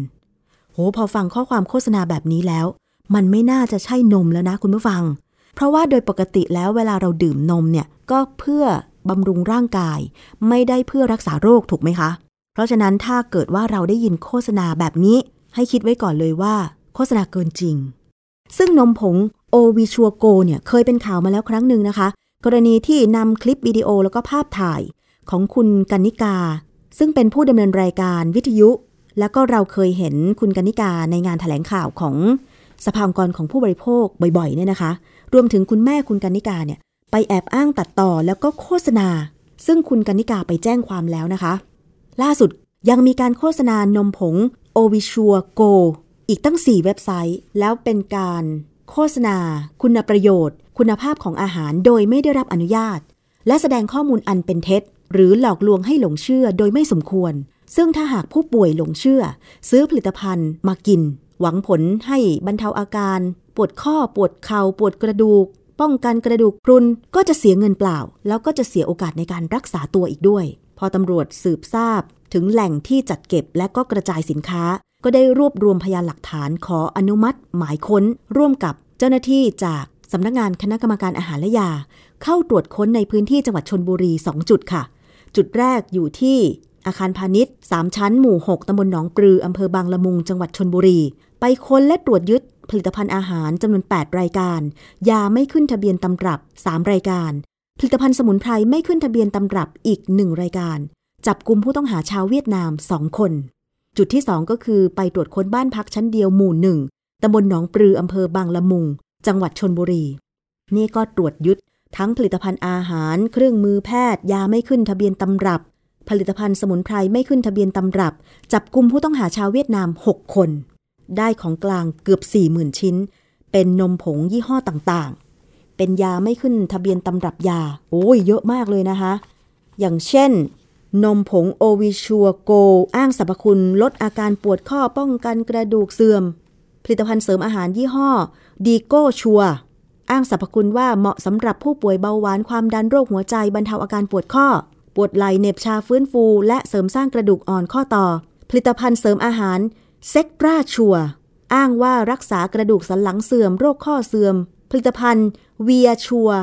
โหพอฟังข้อความโฆษณาแบบนี้แล้วมันไม่น่าจะใช่นมแล้วนะคุณผู้ฟังเพราะว่าโดยปกติแล้วเวลาเราดื่มนมเนี่ยก็เพื่อบำรุงร่างกายไม่ได้เพื่อรักษาโรคถูกไหมคะเพราะฉะนั้นถ้าเกิดว่าเราได้ยินโฆษณาแบบนี้ให้คิดไว้ก่อนเลยว่าโฆษณาเกินจริงซึ่งนมผง Ovisure Go เนี่ยเคยเป็นข่าวมาแล้วครั้งหนึ่งนะคะกรณีที่นำคลิปวิดีโอแล้วก็ภาพถ่ายของคุณกรรณิกาซึ่งเป็นผู้ดำเนินรายการวิทยุแล้วก็เราเคยเห็นคุณกรรณิกาในงานแถลงข่าวของสภาองค์กรของผู้บริโภคบ่อยๆเนี่ยนะคะรวมถึงคุณแม่คุณกรรณิกาเนี่ยไปแอบอ้างตัดต่อแล้วก็โฆษณาซึ่งคุณกรรณิกาไปแจ้งความแล้วนะคะล่าสุดยังมีการโฆษณานมผง Ovisure Goอีกตั้ง4เว็บไซต์แล้วเป็นการโฆษณาคุณประโยชน์คุณภาพของอาหารโดยไม่ได้รับอนุญาตและแสดงข้อมูลอันเป็นเท็จหรือหลอกลวงให้หลงเชื่อโดยไม่สมควรซึ่งถ้าหากผู้ป่วยหลงเชื่อซื้อผลิตภัณฑ์มากินหวังผลให้บรรเทาอาการปวดข้อปวดเข่าปวดกระดูกป้องกันกระดูกพรุนก็จะเสียเงินเปล่าแล้วก็จะเสียโอกาสในการรักษาตัวอีกด้วยพอตำรวจสืบทราบถึงแหล่งที่จัดเก็บและก็กระจายสินค้าก็ได้รวบรวมพยานหลักฐานขออนุมัติหมายค้นร่วมกับเจ้าหน้าที่จากสำนักงานคณะกรรมการอาหารและยาเข้าตรวจค้นในพื้นที่จังหวัดชลบุรี2จุดค่ะจุดแรกอยู่ที่อาคารพาณิชย์3ชั้นหมู่6ตำบลหนองปลืออำเภอบางละมุงจังหวัดชลบุรีไปค้นและตรวจยึดผลิตภัณฑ์อาหารจำนวน8รายการยาไม่ขึ้นทะเบียนตำรับ3รายการผลิตภัณฑ์สมุนไพรไม่ขึ้นทะเบียนตำรับอีก1รายการจับกุมผู้ต้องหาชาวเวียดนาม2คนจุดที่2ก็คือไปตรวจค้นบ้านพักชั้นเดียวหมู่1ตำบลหนองปลืออำเภอบางละมุงจังหวัดชลบุรีนี่ก็ตรวจยึดทั้งผลิตภัณฑ์อาหารเครื่องมือแพทย์ยาไม่ขึ้นทะเบียนตำรับผลิตภัณฑ์สมุนไพรไม่ขึ้นทะเบียนตำรับจับกุมผู้ต้องหาชาวเวียดนาม6คนได้ของกลางเกือบ 40,000 ชิ้นเป็นนมผงยี่ห้อต่างๆเป็นยาไม่ขึ้นทะเบียนตำรับยาโอ้ยเยอะมากเลยนะคะอย่างเช่นนมผง Ovisure Go อ้างสรรพคุณลดอาการปวดข้อป้องกันกระดูกเสื่อมผลิตภัณฑ์เสริมอาหารยี่ห้อ Digo Sure อ้างสรรพคุณว่าเหมาะสำหรับผู้ป่วยเบาหวานความดันโรคหัวใจบรรเทาอาการปวดข้อปวดไหล่เหน็บชาฟื้นฟูและเสริมสร้างกระดูกอ่อนข้อต่อผลิตภัณฑ์เสริมอาหาร Sectra Sure อ้างว่ารักษากระดูกสันหลังเสื่อมโรคข้อเสื่อมผลิตภัณฑ์ Via Sure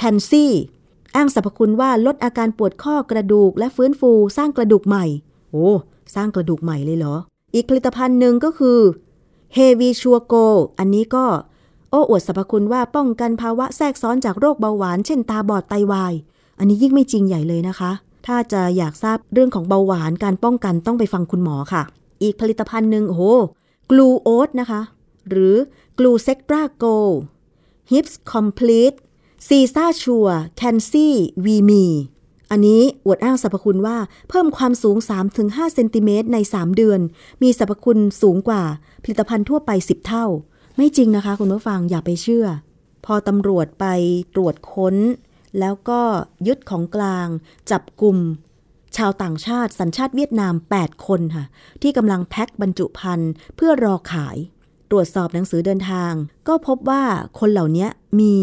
Canxiอ้างสรรพคุณว่าลดอาการปวดข้อกระดูกและฟื้นฟูสร้างกระดูกใหม่โอ้สร้างกระดูกใหม่เลยเหรออีกผลิตภัณฑ์หนึ่งก็คือ Heavisure Go อันนี้ก็โอ้อวดสรรพคุณว่าป้องกันภาวะแทรกซ้อนจากโรคเบาหวานเช่นตาบอดไตวายอันนี้ยิ่งไม่จริงใหญ่เลยนะคะถ้าจะอยากทราบเรื่องของเบาหวานการป้องกันต้องไปฟังคุณหมอค่ะอีกผลิตภัณฑ์หนึ่งโอ้โห Glue Oat นะคะหรือ Glue Sectra Go Hips Completeซีซ่าชัวแคนซี่วีมี อันนี้อวดอ้างสรรพคุณว่าเพิ่มความสูง 3-5 เซนติเมตรใน3เดือนมีสรรพคุณสูงกว่าผลิตภัณฑ์ทั่วไป10เท่าไม่จริงนะคะคุณผู้ฟังอย่าไปเชื่อพอตำรวจไปตรวจค้นแล้วก็ยึดของกลางจับกลุ่มชาวต่างชาติสัญชาติเวียดนาม8คนค่ะที่กำลังแพ็คบรรจุภัณฑ์เพื่อรอขายตรวจสอบหนังสือเดินทางก็พบว่าคนเหล่านี้มี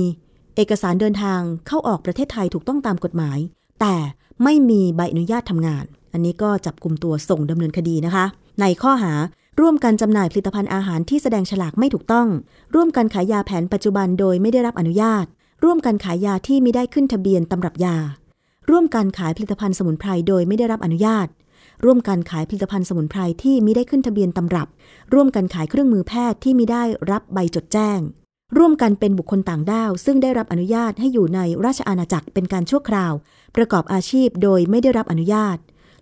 เอกสารเดินทางเข้าออกประเทศไทยถูกต้องตามกฎหมายแต่ไม่มีใบอนุญาตทำงานอันนี้ก็จับกุมตัวส่งดำเนินคดีนะคะในข้อหาร่วมกันจำหน่ายผลิตภัณฑ์อาหารที่แสดงฉลากไม่ถูกต้องร่วมกันขายยาแผนปัจจุบันโดยไม่ได้รับอนุญาตร่วมกันขายยาที่ไม่ได้ขึ้นทะเบียนตำรับยาร่วมกันขายผลิตภัณฑ์สมุนไพรโดยไม่ได้รับอนุญาตร่วมกันขายผลิตภัณฑ์สมุนไพรที่มิได้ขึ้นทะเบียนตำรับร่วมกันขายเครื่องมือแพทย์ที่มิได้รับใบจดแจ้งร่วมกันเป็นบุคคลต่างด้าวซึ่งได้รับอนุญาตให้อยู่ในราชอาณาจักรเป็นการชั่วคราวประกอบอาชีพโดยไม่ได้รับอนุญาต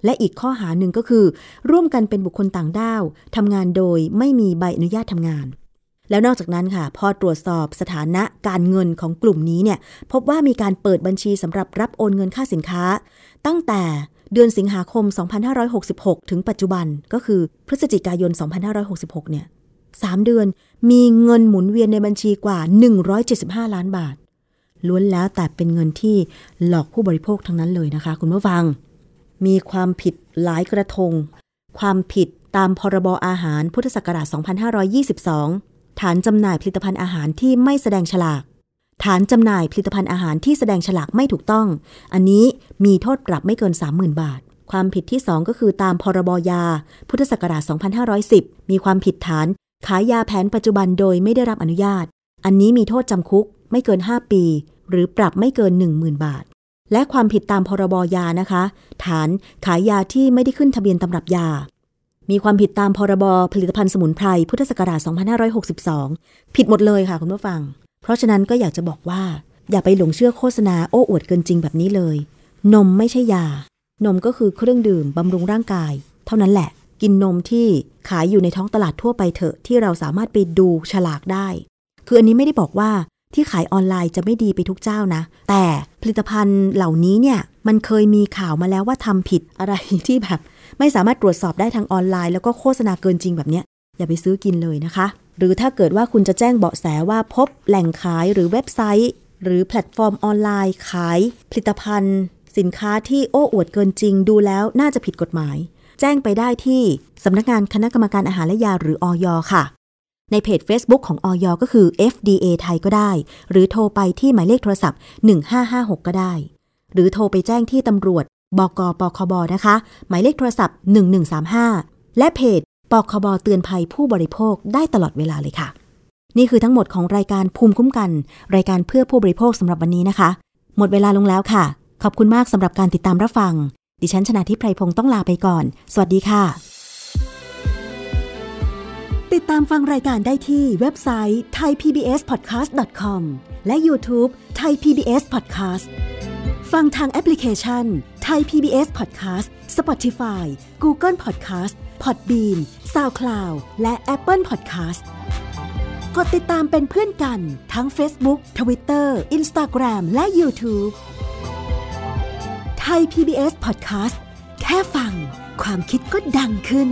และอีกข้อหาหนึ่งก็คือร่วมกันเป็นบุคคลต่างด้าวทำงานโดยไม่มีใบอนุญาตทำงานแล้วนอกจากนั้นค่ะพอตรวจสอบสถานะการเงินของกลุ่มนี้เนี่ยพบว่ามีการเปิดบัญชีสำหรับรับโอนเงินค่าสินค้าตั้งแต่เดือนสิงหาคม2566ถึงปัจจุบันก็คือพฤศจิกายน2566เนี่ย3เดือนมีเงินหมุนเวียนในบัญชีกว่า175ล้านบาทล้วนแล้วแต่เป็นเงินที่หลอกผู้บริโภคทั้งนั้นเลยนะคะคุณผู้ฟังมีความผิดหลายกระทงความผิดตามพรบอาหารพุทธศักราช2522ฐานจำหน่ายผลิตภัณฑ์อาหารที่ไม่แสดงฉลากฐานจำหน่ายผลิตภัณฑ์อาหารที่แสดงฉลากไม่ถูกต้องอันนี้มีโทษปรับไม่เกิน 30,000 บาทความผิดที่2ก็คือตามพรบยาพุทธศักราช2510มีความผิดฐานขายยาแผนปัจจุบันโดยไม่ได้รับอนุญาตอันนี้มีโทษจำคุกไม่เกิน5ปีหรือปรับไม่เกิน 10,000 บาทและความผิดตามพรบยานะคะฐานขายยาที่ไม่ได้ขึ้นทะเบียนตำรับยามีความผิดตามพรบผลิตภัณฑ์สมุนไพรพุทธศักราช2562ผิดหมดเลยค่ะคุณผู้ฟังเพราะฉะนั้นก็อยากจะบอกว่าอย่าไปหลงเชื่อโฆษณาโอ้อวดเกินจริงแบบนี้เลยนมไม่ใช่ยานมก็คือเครื่องดื่มบำรุงร่างกายเท่านั้นแหละกินนมที่ขายอยู่ในท้องตลาดทั่วไปเถอะที่เราสามารถไปดูฉลากได้คืออันนี้ไม่ได้บอกว่าที่ขายออนไลน์จะไม่ดีไปทุกเจ้านะแต่ผลิตภัณฑ์เหล่านี้เนี่ยมันเคยมีข่าวมาแล้วว่าทำผิดอะไรที่แบบไม่สามารถตรวจสอบได้ทางออนไลน์แล้วก็โฆษณาเกินจริงแบบนี้อย่าไปซื้อกินเลยนะคะหรือถ้าเกิดว่าคุณจะแจ้งเบาะแสว่าพบแหล่งขายหรือเว็บไซต์หรือแพลตฟอร์มออนไลน์ขายผลิตภัณฑ์สินค้าที่โอ้อวดเกินจริงดูแล้วน่าจะผิดกฎหมายแจ้งไปได้ที่สำนักงานคณะกรรมการอาหารและยาหรืออย.ค่ะในเพจ Facebook ของอย.ก็คือ FDA ไทยก็ได้หรือโทรไปที่หมายเลขโทรศัพท์1556ก็ได้หรือโทรไปแจ้งที่ตำรวจบก.ปคบ.นะคะหมายเลขโทรศัพท์1135และเพจปคบ.เตือนภัยผู้บริโภคได้ตลอดเวลาเลยค่ะนี่คือทั้งหมดของรายการภูมิคุ้มกันรายการเพื่อผู้บริโภคสำหรับวันนี้นะคะหมดเวลาลงแล้วค่ะขอบคุณมากสำหรับการติดตามรับฟังดิฉันชนาธิปไพรพงศ์ต้องลาไปก่อนสวัสดีค่ะติดตามฟังรายการได้ที่เว็บไซต์ thaipbspodcast.com และ YouTube thaipbspodcastฟังทางแอปพลิเคชัน Thai PBS Podcast, Spotify, Google Podcast, Podbean, SoundCloud และ Apple Podcast กดติดตามเป็นเพื่อนกันทั้ง Facebook, Twitter, Instagram และ YouTube Thai PBS Podcast แค่ฟังความคิดก็ดังขึ้น